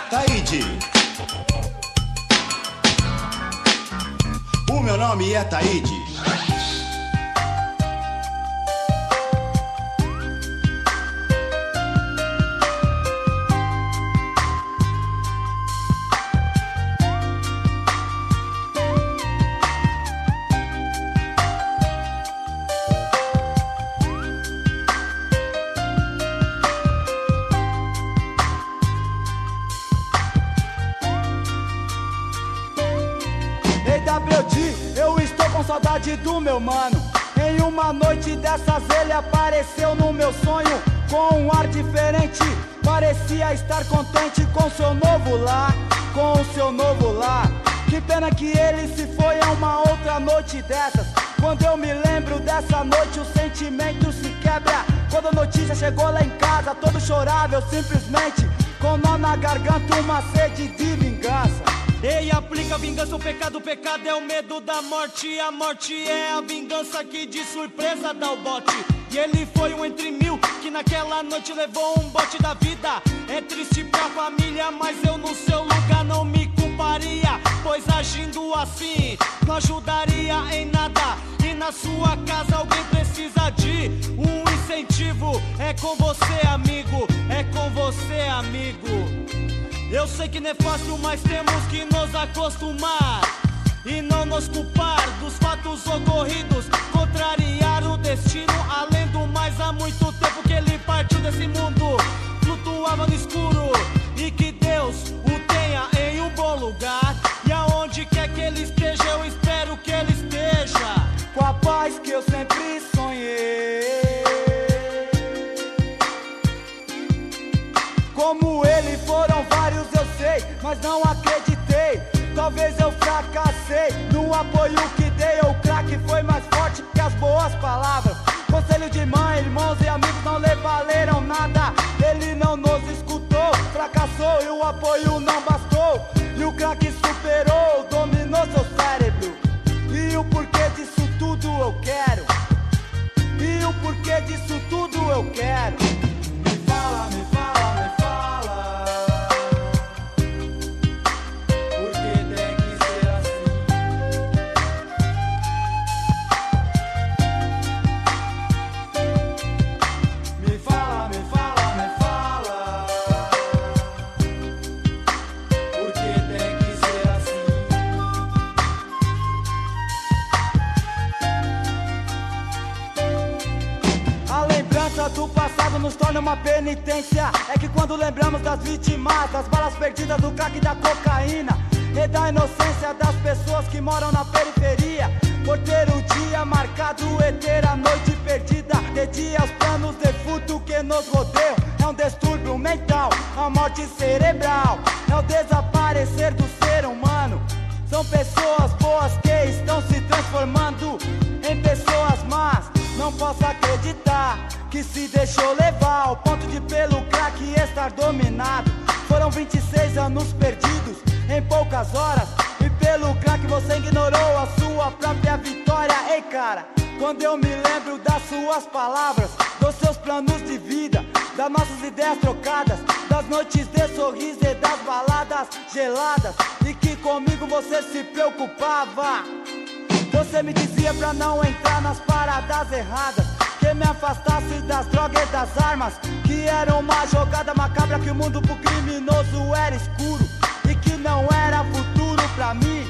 Taíde. O meu nome é Taíde. Do meu mano, em uma noite dessas ele apareceu no meu sonho com um ar diferente. Parecia estar contente com seu novo lar, com o seu novo lar. Que pena que ele se foi a uma outra noite dessas. Quando eu me lembro dessa noite o sentimento se quebra. Quando a notícia chegou lá em casa todo chorava eu simplesmente, com nó na garganta, uma sede de vingança. Ei, aplica a vingança, o pecado, o pecado é o medo da morte. A morte é a vingança que de surpresa dá o bote. E ele foi um entre mil, que naquela noite levou um bote da vida. É triste pra família, mas eu no seu lugar não me culparia, pois agindo assim, não ajudaria em nada. E na sua casa alguém precisa de um incentivo. É com você, amigo, é com você, amigo. Eu sei que não é fácil, mas temos que nos acostumar e não nos culpar dos fatos ocorridos. Contrariar o destino, além do mais, há muito tempo que ele partiu desse mundo. Flutuava no escuro e que Deus o tenha em um bom lugar. E aonde quer que ele esteja, eu espero que ele esteja com a paz que eu sempre sonhei. Como ele foram vários eu sei, mas não acreditei. Talvez eu fracassei no apoio que dei. O craque foi mais forte que as boas palavras. Conselho de mãe, irmãos e amigos não lhe valeram nada. Ele não nos escutou, fracassou e o apoio não bastou. E o craque superou, dominou seu cérebro. E o porquê disso tudo eu quero. E o porquê disso tudo eu quero. Me fala, me fala, me fala. nosso passado nos torna uma penitência. É que quando lembramos das vítimas, das balas perdidas, do crack e da cocaína, e da inocência das pessoas que moram na periferia, por ter o dia marcado e ter a noite perdida, de dia os planos de futuro que nos rodeiam. É um distúrbio mental, é uma morte cerebral, é o desaparecer do ser humano. São pessoas boas que estão se transformando em pessoas más. Não posso acreditar que se deixou levar ao ponto de pelo crack estar dominado. Foram vinte e seis anos perdidos em poucas horas, e pelo crack você ignorou a sua própria vitória. Ei cara, quando eu me lembro das suas palavras, dos seus planos de vida, das nossas ideias trocadas, das noites de sorriso e das baladas geladas, e que comigo você se preocupava. Você me dizia pra não entrar nas paradas erradas, que me afastasse das drogas e das armas, que era uma jogada macabra, que o mundo pro criminoso era escuro, e que não era futuro pra mim,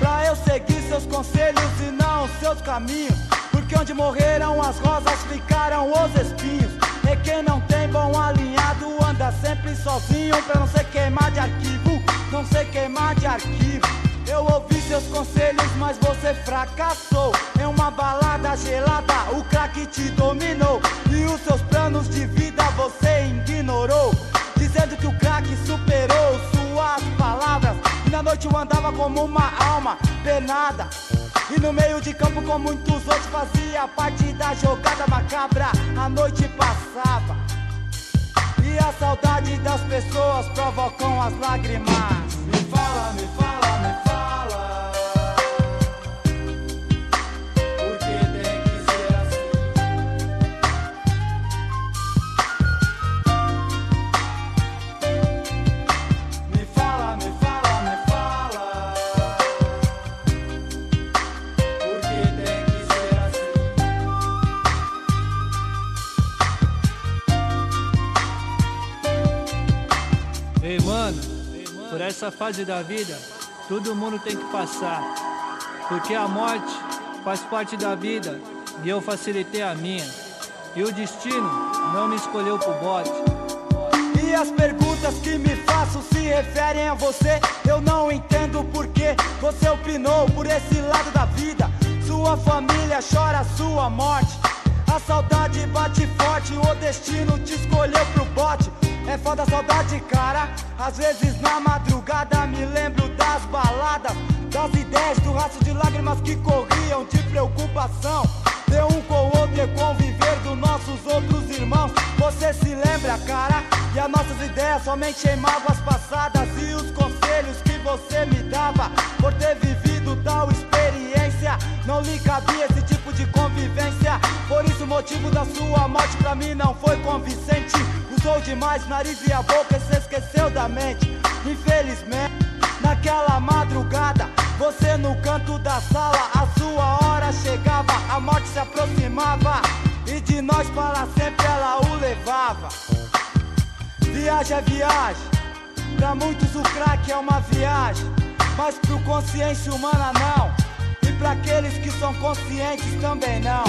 pra eu seguir seus conselhos e não seus caminhos, porque onde morreram as rosas ficaram os espinhos. E quem não tem bom alinhado anda sempre sozinho, pra não se queimar de arquivo, não se queimar de arquivo. Eu ouvi seus conselhos, mas você fracassou. Em uma balada gelada, o crack te dominou, e os seus planos de vida você ignorou, dizendo que o crack superou suas palavras. E na noite eu andava como uma alma penada, e no meio de campo com muitos outros fazia parte da jogada macabra. A noite passava, e a saudade das pessoas provocam as lágrimas. Me fala, me fala, me fala. Ei mano, por essa fase da vida, todo mundo tem que passar, porque a morte faz parte da vida e eu facilitei a minha, e o destino não me escolheu pro bote. E as perguntas que me faço se referem a você, eu não entendo porque você opinou por esse lado da vida. Sua família chora sua morte, a saudade bate forte, o destino te escolheu pro bote. É foda a saudade, cara. Às vezes na madrugada me lembro das baladas, das ideias, do rastro de lágrimas que corriam de preocupação. De um com o outro e conviver dos nossos outros irmãos. Você se lembra, cara? E as nossas ideias somente em mágoas passadas, e os conselhos que você me dava. Por ter vivido tal experiência, não lhe cabia esse tipo de convivência. Por isso o motivo da sua morte pra mim não foi convincente. Sou demais, nariz e a boca, se esqueceu da mente. Infelizmente, naquela madrugada, você no canto da sala, a sua hora chegava, a morte se aproximava, e de nós para sempre ela o levava. Viagem é viagem, pra muitos o crack é uma viagem, mas pro consciência humana não, e pra aqueles que são conscientes também não.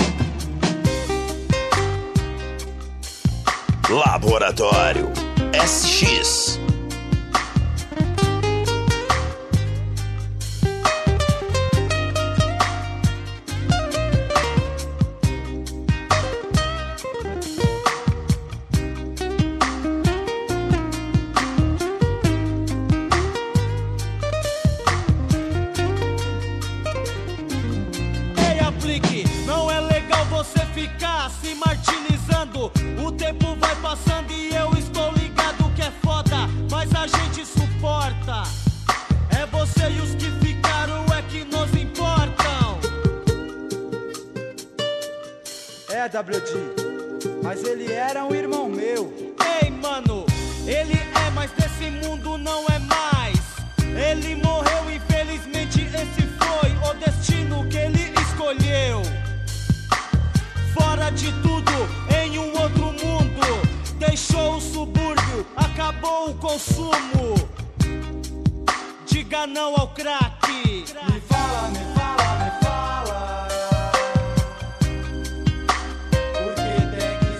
Laboratório S X. Ei, aplique, não é legal você ficar se martirizando. O tempo vai passando e eu estou ligado que é foda, mas a gente suporta. É você e os que ficaram é que nos importam. É, W D, mas ele era um irmão meu. Ei, mano, ele é, mas desse mundo não é mais. Ele morreu, infelizmente esse foi o destino que ele escolheu. Fora de tudo, em um outro mundo, deixou o subúrbio, acabou o consumo. Diga não ao crack. Me fala, me fala, me fala, porque tem que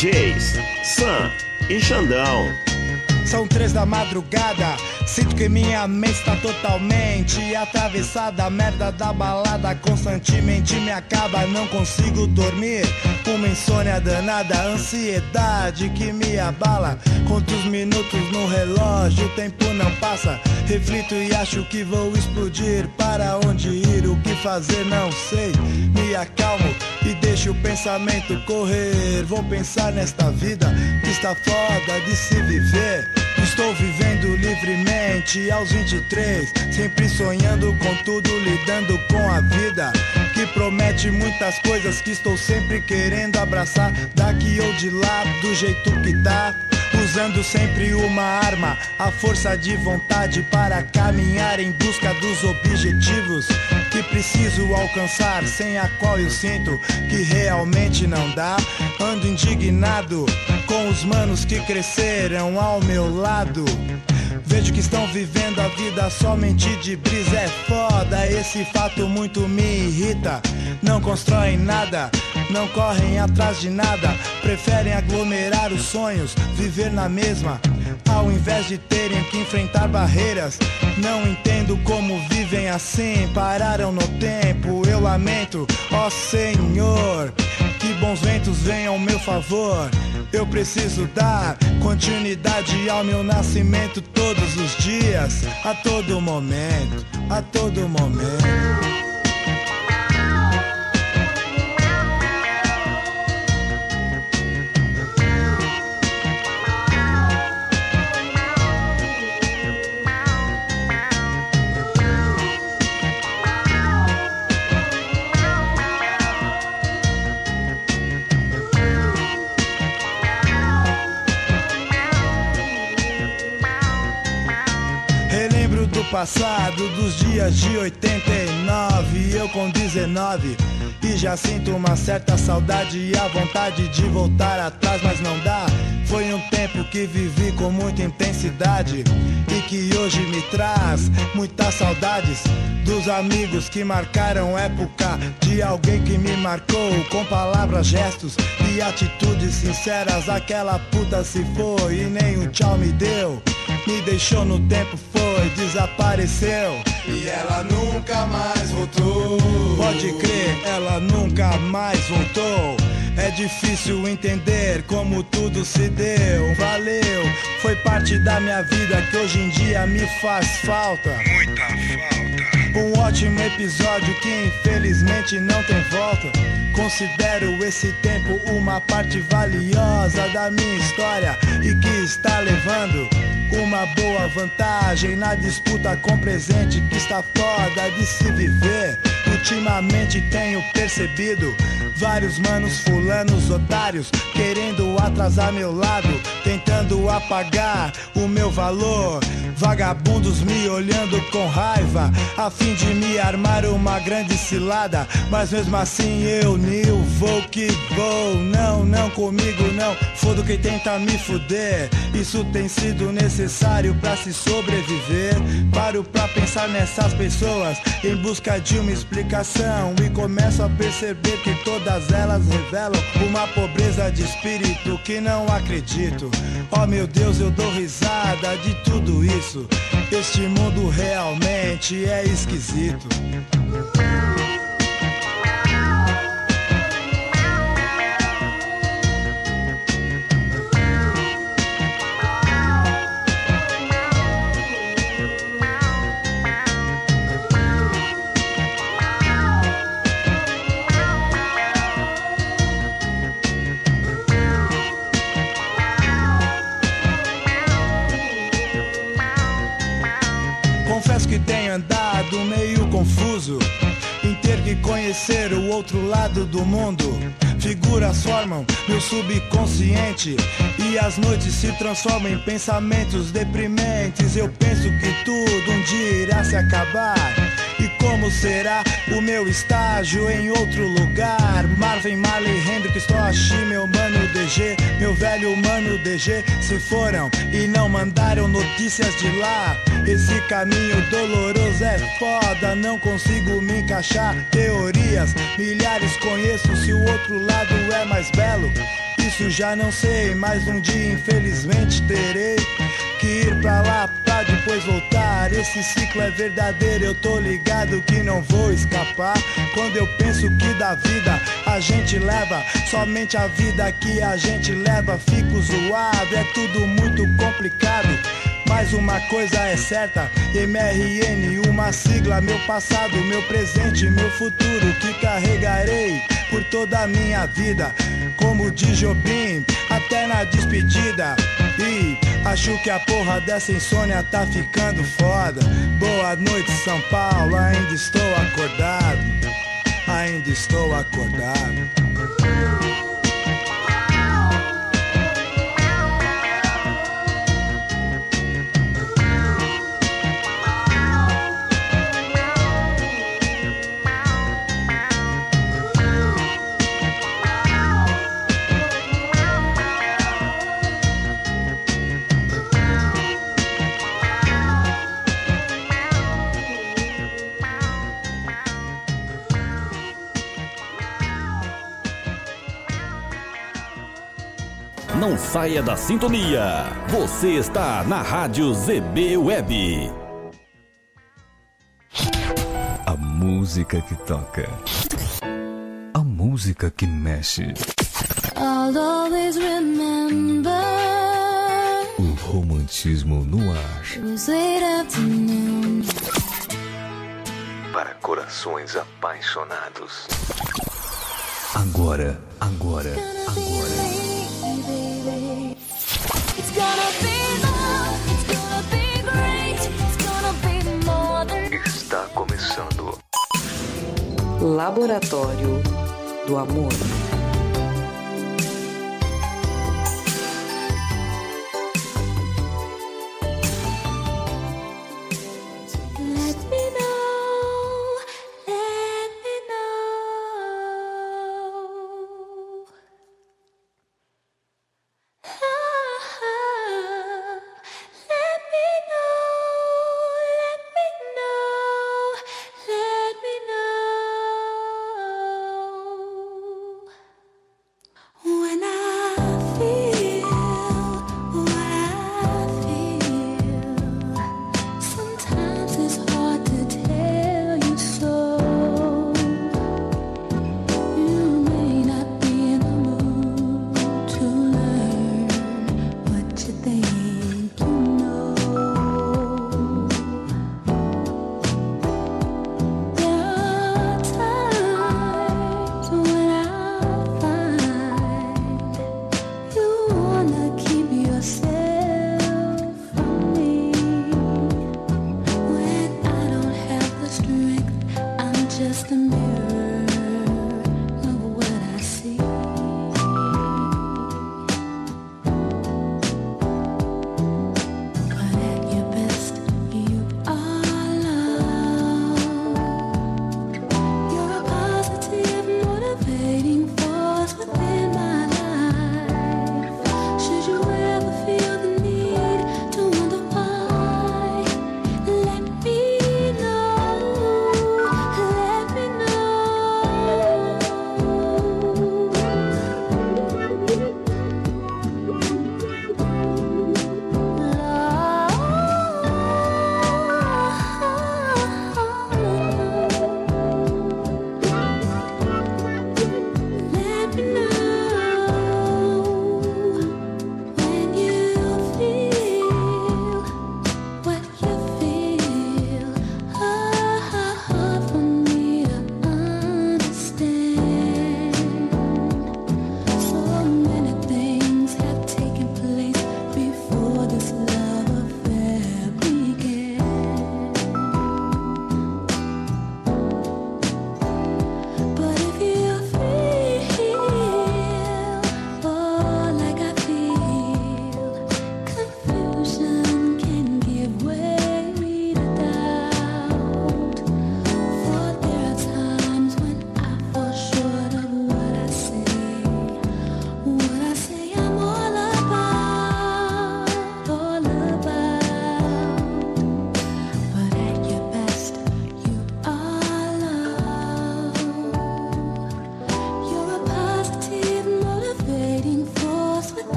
D Js Sam e Xandão. São três da madrugada, sinto que minha mente tá totalmente atravessada. A merda da balada constantemente me acaba, não consigo dormir, uma insônia danada, ansiedade que me abala. Quantos minutos no relógio, o tempo não passa. Reflito e acho que vou explodir, para onde ir, o que fazer, não sei. Me acalmo e deixo o pensamento correr, vou pensar nesta vida que está foda de se viver. Estou vivendo livremente aos vinte e três, sempre sonhando com tudo, lidando com a vida que promete muitas coisas que estou sempre querendo abraçar, daqui ou de lá, do jeito que tá. Usando sempre uma arma, a força de vontade para caminhar em busca dos objetivos que preciso alcançar, sem a qual eu sinto que realmente não dá. Ando indignado com os manos que cresceram ao meu lado, vejo que estão vivendo a vida somente de brisa. É foda, esse fato muito me irrita. Não constroem nada, não correm atrás de nada, preferem aglomerar os sonhos, viver na mesma, ao invés de terem que enfrentar barreiras. Não entendo como vivem assim, pararam no tempo, eu lamento. Ó Senhor, que bons ventos venham ao meu favor. Eu preciso dar continuidade ao meu nascimento todos os dias, a todo momento, a todo momento. Passado dos dias de oitenta e nove, eu com dezenove, e já sinto uma certa saudade e a vontade de voltar atrás, mas não dá. Foi um tempo que vivi com muita intensidade e que hoje me traz muitas saudades dos amigos que marcaram época, de alguém que me marcou com palavras, gestos e atitudes sinceras. Aquela puta se foi e nem um tchau me deu, me deixou no tempo, foi, desapareceu e ela nunca mais voltou. Pode crer, ela nunca mais voltou. É difícil entender como tudo se deu. Valeu, foi parte da minha vida que hoje em dia me faz falta, muita falta. Um ótimo episódio que infelizmente não tem volta. Considero esse tempo uma parte valiosa da minha história e que está levando uma boa vantagem na disputa com o presente que está foda de se viver. Ultimamente tenho percebido vários manos fulanos otários querendo atrasar meu lado, tentando apagar o meu valor. Vagabundos me olhando com raiva a fim de me armar uma grande cilada, mas mesmo assim eu nil vou que vou. Não, não comigo não, foda quem tenta me fuder. Isso tem sido necessário pra se sobreviver. Paro pra pensar nessas pessoas em busca de uma explicação e começo a perceber que todas elas revelam uma pobreza de espírito que não acredito. Oh meu Deus, eu dou risada de tudo isso, este mundo realmente é esquisito. Andado meio confuso em ter que conhecer o outro lado do mundo. Figuras formam meu subconsciente e as noites se transformam em pensamentos deprimentes. Eu penso que tudo um dia irá se acabar e como será o meu estágio em outro lugar. Marvin, Marley, Hendrix, Toshi, meu mano D G, meu velho mano D G, se foram e não mandaram notícias de lá. Esse caminho doloroso é foda, não consigo me encaixar. Teorias, milhares conheço, se o outro lado é mais belo, que já não sei, mas um dia infelizmente terei que ir pra lá pra depois voltar. Esse ciclo é verdadeiro, eu tô ligado que não vou escapar. Quando eu penso que da vida a gente leva, somente a vida que a gente leva, fico zoado, é tudo muito complicado. Mas uma coisa é certa, M R N, uma sigla, meu passado, meu presente, meu futuro, que carregarei por toda a minha vida, como diz Jobim, até na despedida. E acho que a porra dessa insônia tá ficando foda. Boa noite, São Paulo, ainda estou acordado, ainda estou acordado. Não saia da sintonia. Você está na Rádio Z B Web. A música que toca. A música que mexe. I'll always remember. O romantismo no ar. Para corações apaixonados. Agora, agora, agora. Está começando Laboratório do Amor.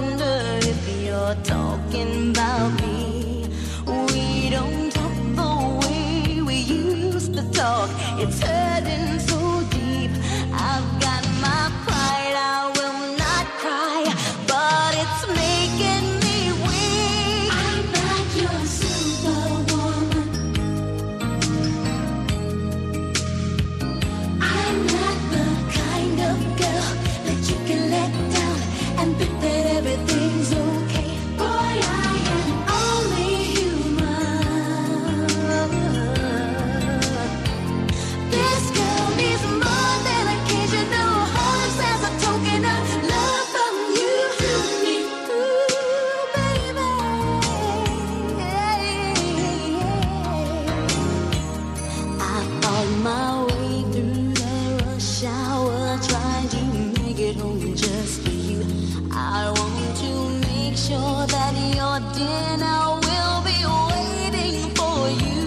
wonder if you're talking about me. We don't talk the way we used to talk. It's hurting so deep. I've got my pride. I will not cry, but it's making me weak. I'm not your superwoman. I'm not the kind of girl that you can let down and think that everything's okay. Boy, I am only human. This girl needs more than occasional hugs as a token of love from you to me. Ooh, baby. I found my way through the rush hour, trying to make it home just for you. I want to make sure that your dinner will be waiting for you.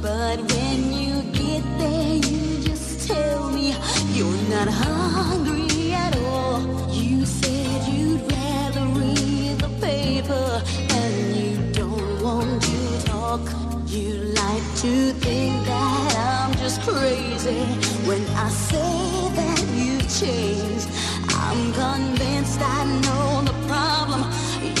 But when you get there, you just tell me you're not hungry at all. You said you'd rather read the paper, and you don't want to talk. You like to think that I'm just crazy when I say that you've changed. I'm convinced I know the problem.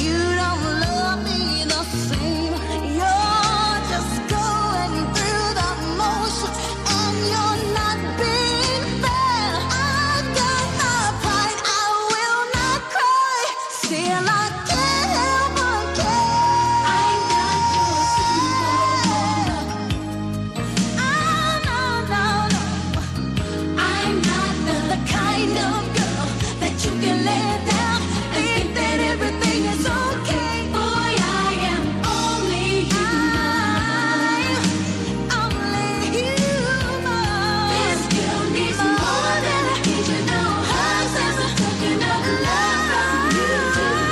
You don't love me the same. You're just going through the motions, and you're not being fair. I've got my pride. I will not cry. Still, I can't help but care. I'm not your superwoman. Oh no no no! I'm not the, the kind of girl that you can let down and think that everything is okay. Boy, I am only human. Only human. This girl needs more than occasional hugs as a token of love from you to me.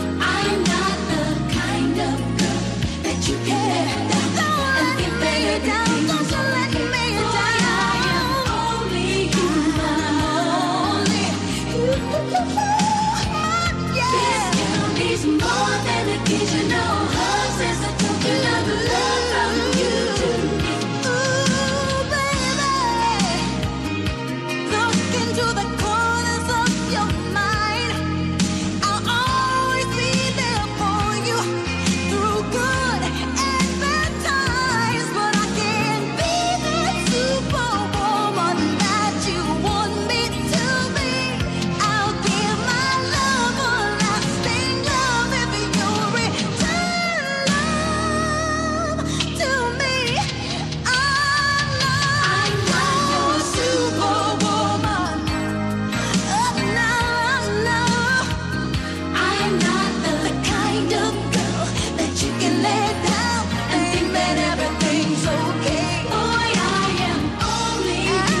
I'm not your superwoman. I'm not the kind of girl that you can let down and think that everything is okay. Boy, I am only human. This girl needs more than occasional hugs as a token of love from you to me. Ooh, baby. Look into the corners of your mind. I'll always be there for you through good and bad times. But I can't be that superwoman that you want me to be. I'll give my love a lasting love if you return love to me. I'm not, I'm not your superwoman. Oh, no, no. I'm not the, the kind of girl that you can let down and think that everything's okay. Boy, I am only human. This girl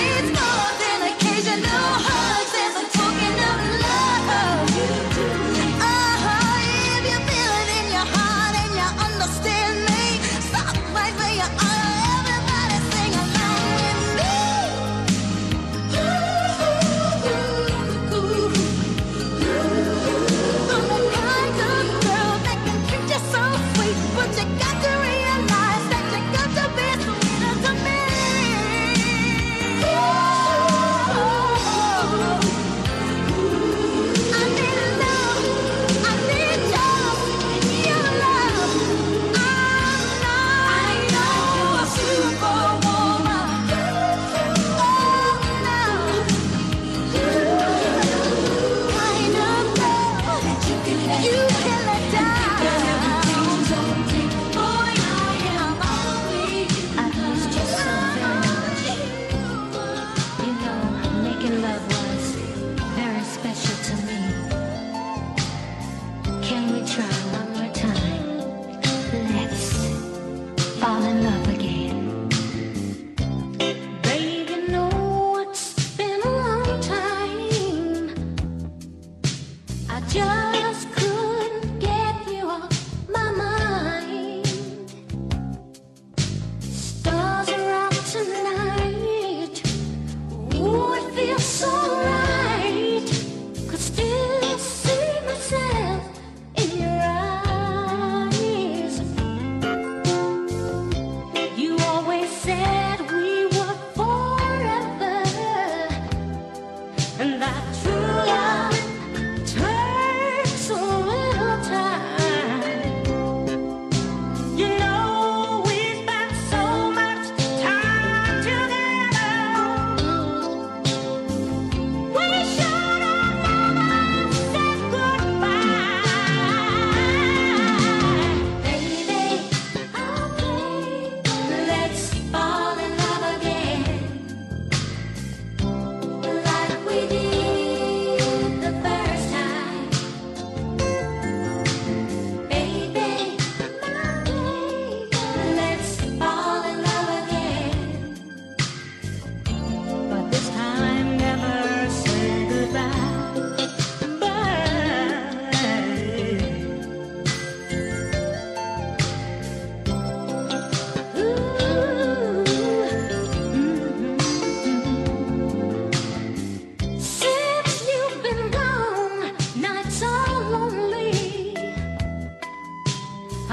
needs more than occasional hugs as a token of love. Uh-huh, if you feel it in your heart and you understand me, stop right where you are. Everybody sing along with me. I'm the kind of girl that can treat you so sweet, but you got to realize that you got to be sweeter to me. I need love, I need love, your love. I'm not your superwoman. Oh no. Kind of girl that you can let you can let down. Everything's okay. Boy, I am only I was just so very. You know, making love was very special to me. Can we try one more time? Let's fall in love again. Baby, no, it's been a long time. I just couldn't get you off my mind.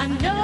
With you.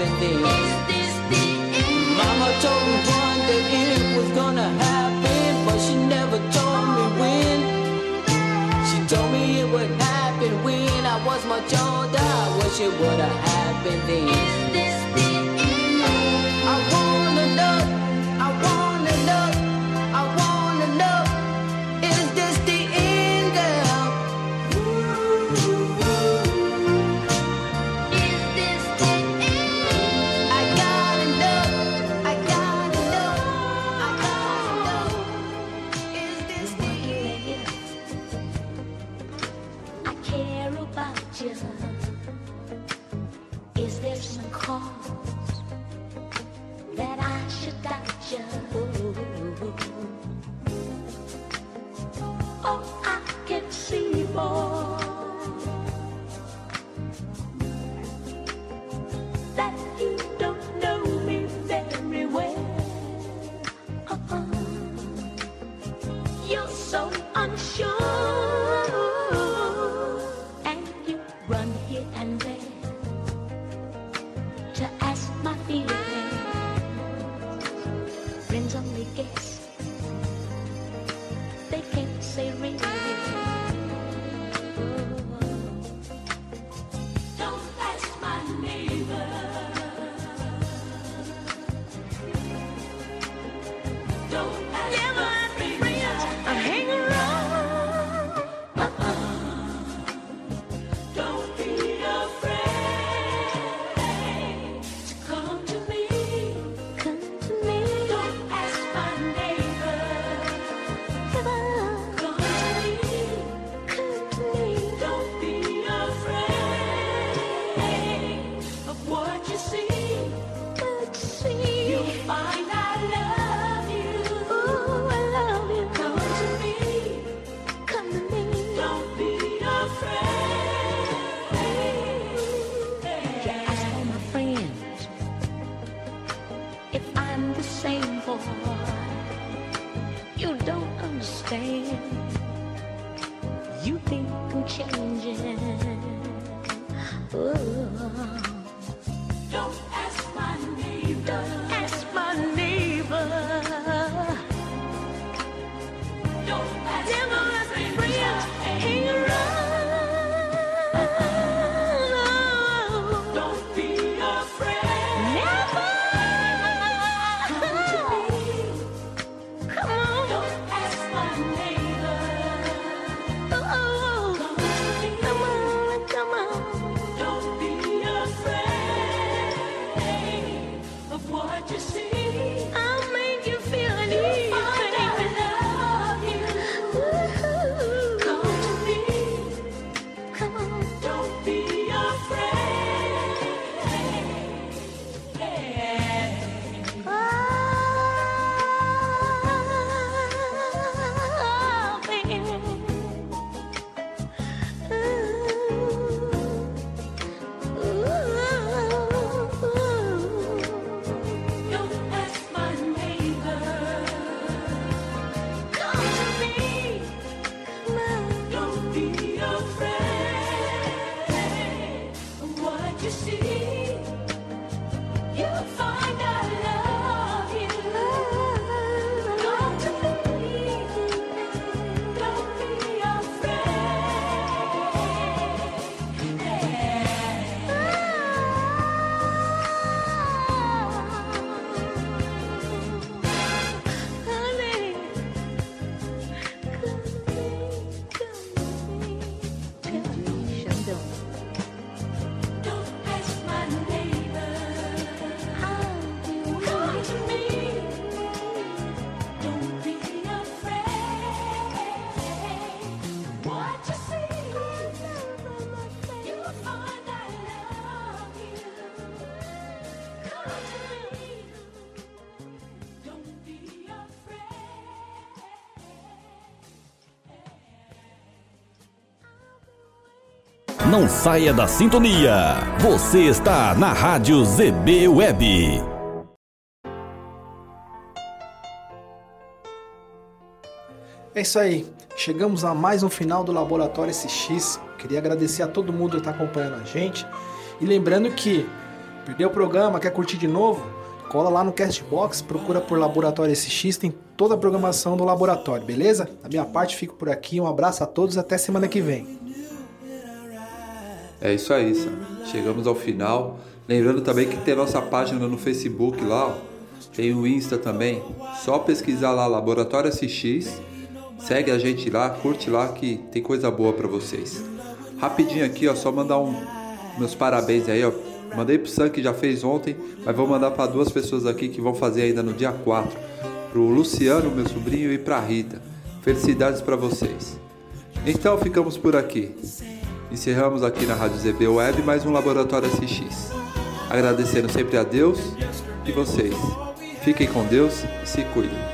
happen this. Mama told me one day it was gonna happen, but she never told me when. She told me it would happen when I was much older. I wish it would have happened this. I wanna know, I wanna know, I wanna know, is this the end of? Is this the end? I gotta know, I gotta know, I gotta know, is this the end? I care about you, is there some cause? Oh, I can see more that you don't know me very well. Uh-uh. You're so unsure, and you run here and there to ask my feelings. Friends only guess, they can't say really. Don't ask my neighbor, don't ask never my friends I hang around. Uh-uh. Don't be afraid to come to me. You think I'm changing? Oh. Don't ask my neighbor. Don't ask my neighbor. Don't ask never my friend. Friends hang around. Uh-uh. Don't be afraid. Never. Come to me. Come on. Don't ask my neighbor. Não saia da sintonia. Você está na Rádio Z B Web. É isso aí. Chegamos a mais um final do Laboratório S X. Queria agradecer a todo mundo que está acompanhando a gente. E lembrando que Perdeu o programa, quer curtir de novo? Cola lá no Castbox, procura por Laboratório S X, tem toda a programação do Laboratório, beleza? Da minha parte, fico por aqui, um abraço a todos, até semana que vem. É isso aí, Sam. Chegamos ao final. Lembrando também que tem nossa página no Facebook lá, ó. Tem o Insta também. Só pesquisar lá, Laboratório S X. Segue a gente lá, curte lá que tem coisa boa pra vocês. Rapidinho aqui, ó, só mandar um meus parabéns aí, ó. Mandei pro Sam que já fez ontem, mas vou mandar pra duas pessoas aqui que vão fazer ainda no dia quatro. Pro Luciano, meu sobrinho, e pra Rita. Felicidades pra vocês. Então ficamos por aqui. Encerramos aqui na Rádio Z B Web mais um Laboratório S X. Agradecendo sempre a Deus e vocês. Fiquem com Deus e se cuidem.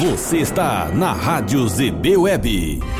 Você está na Rádio Z B Web.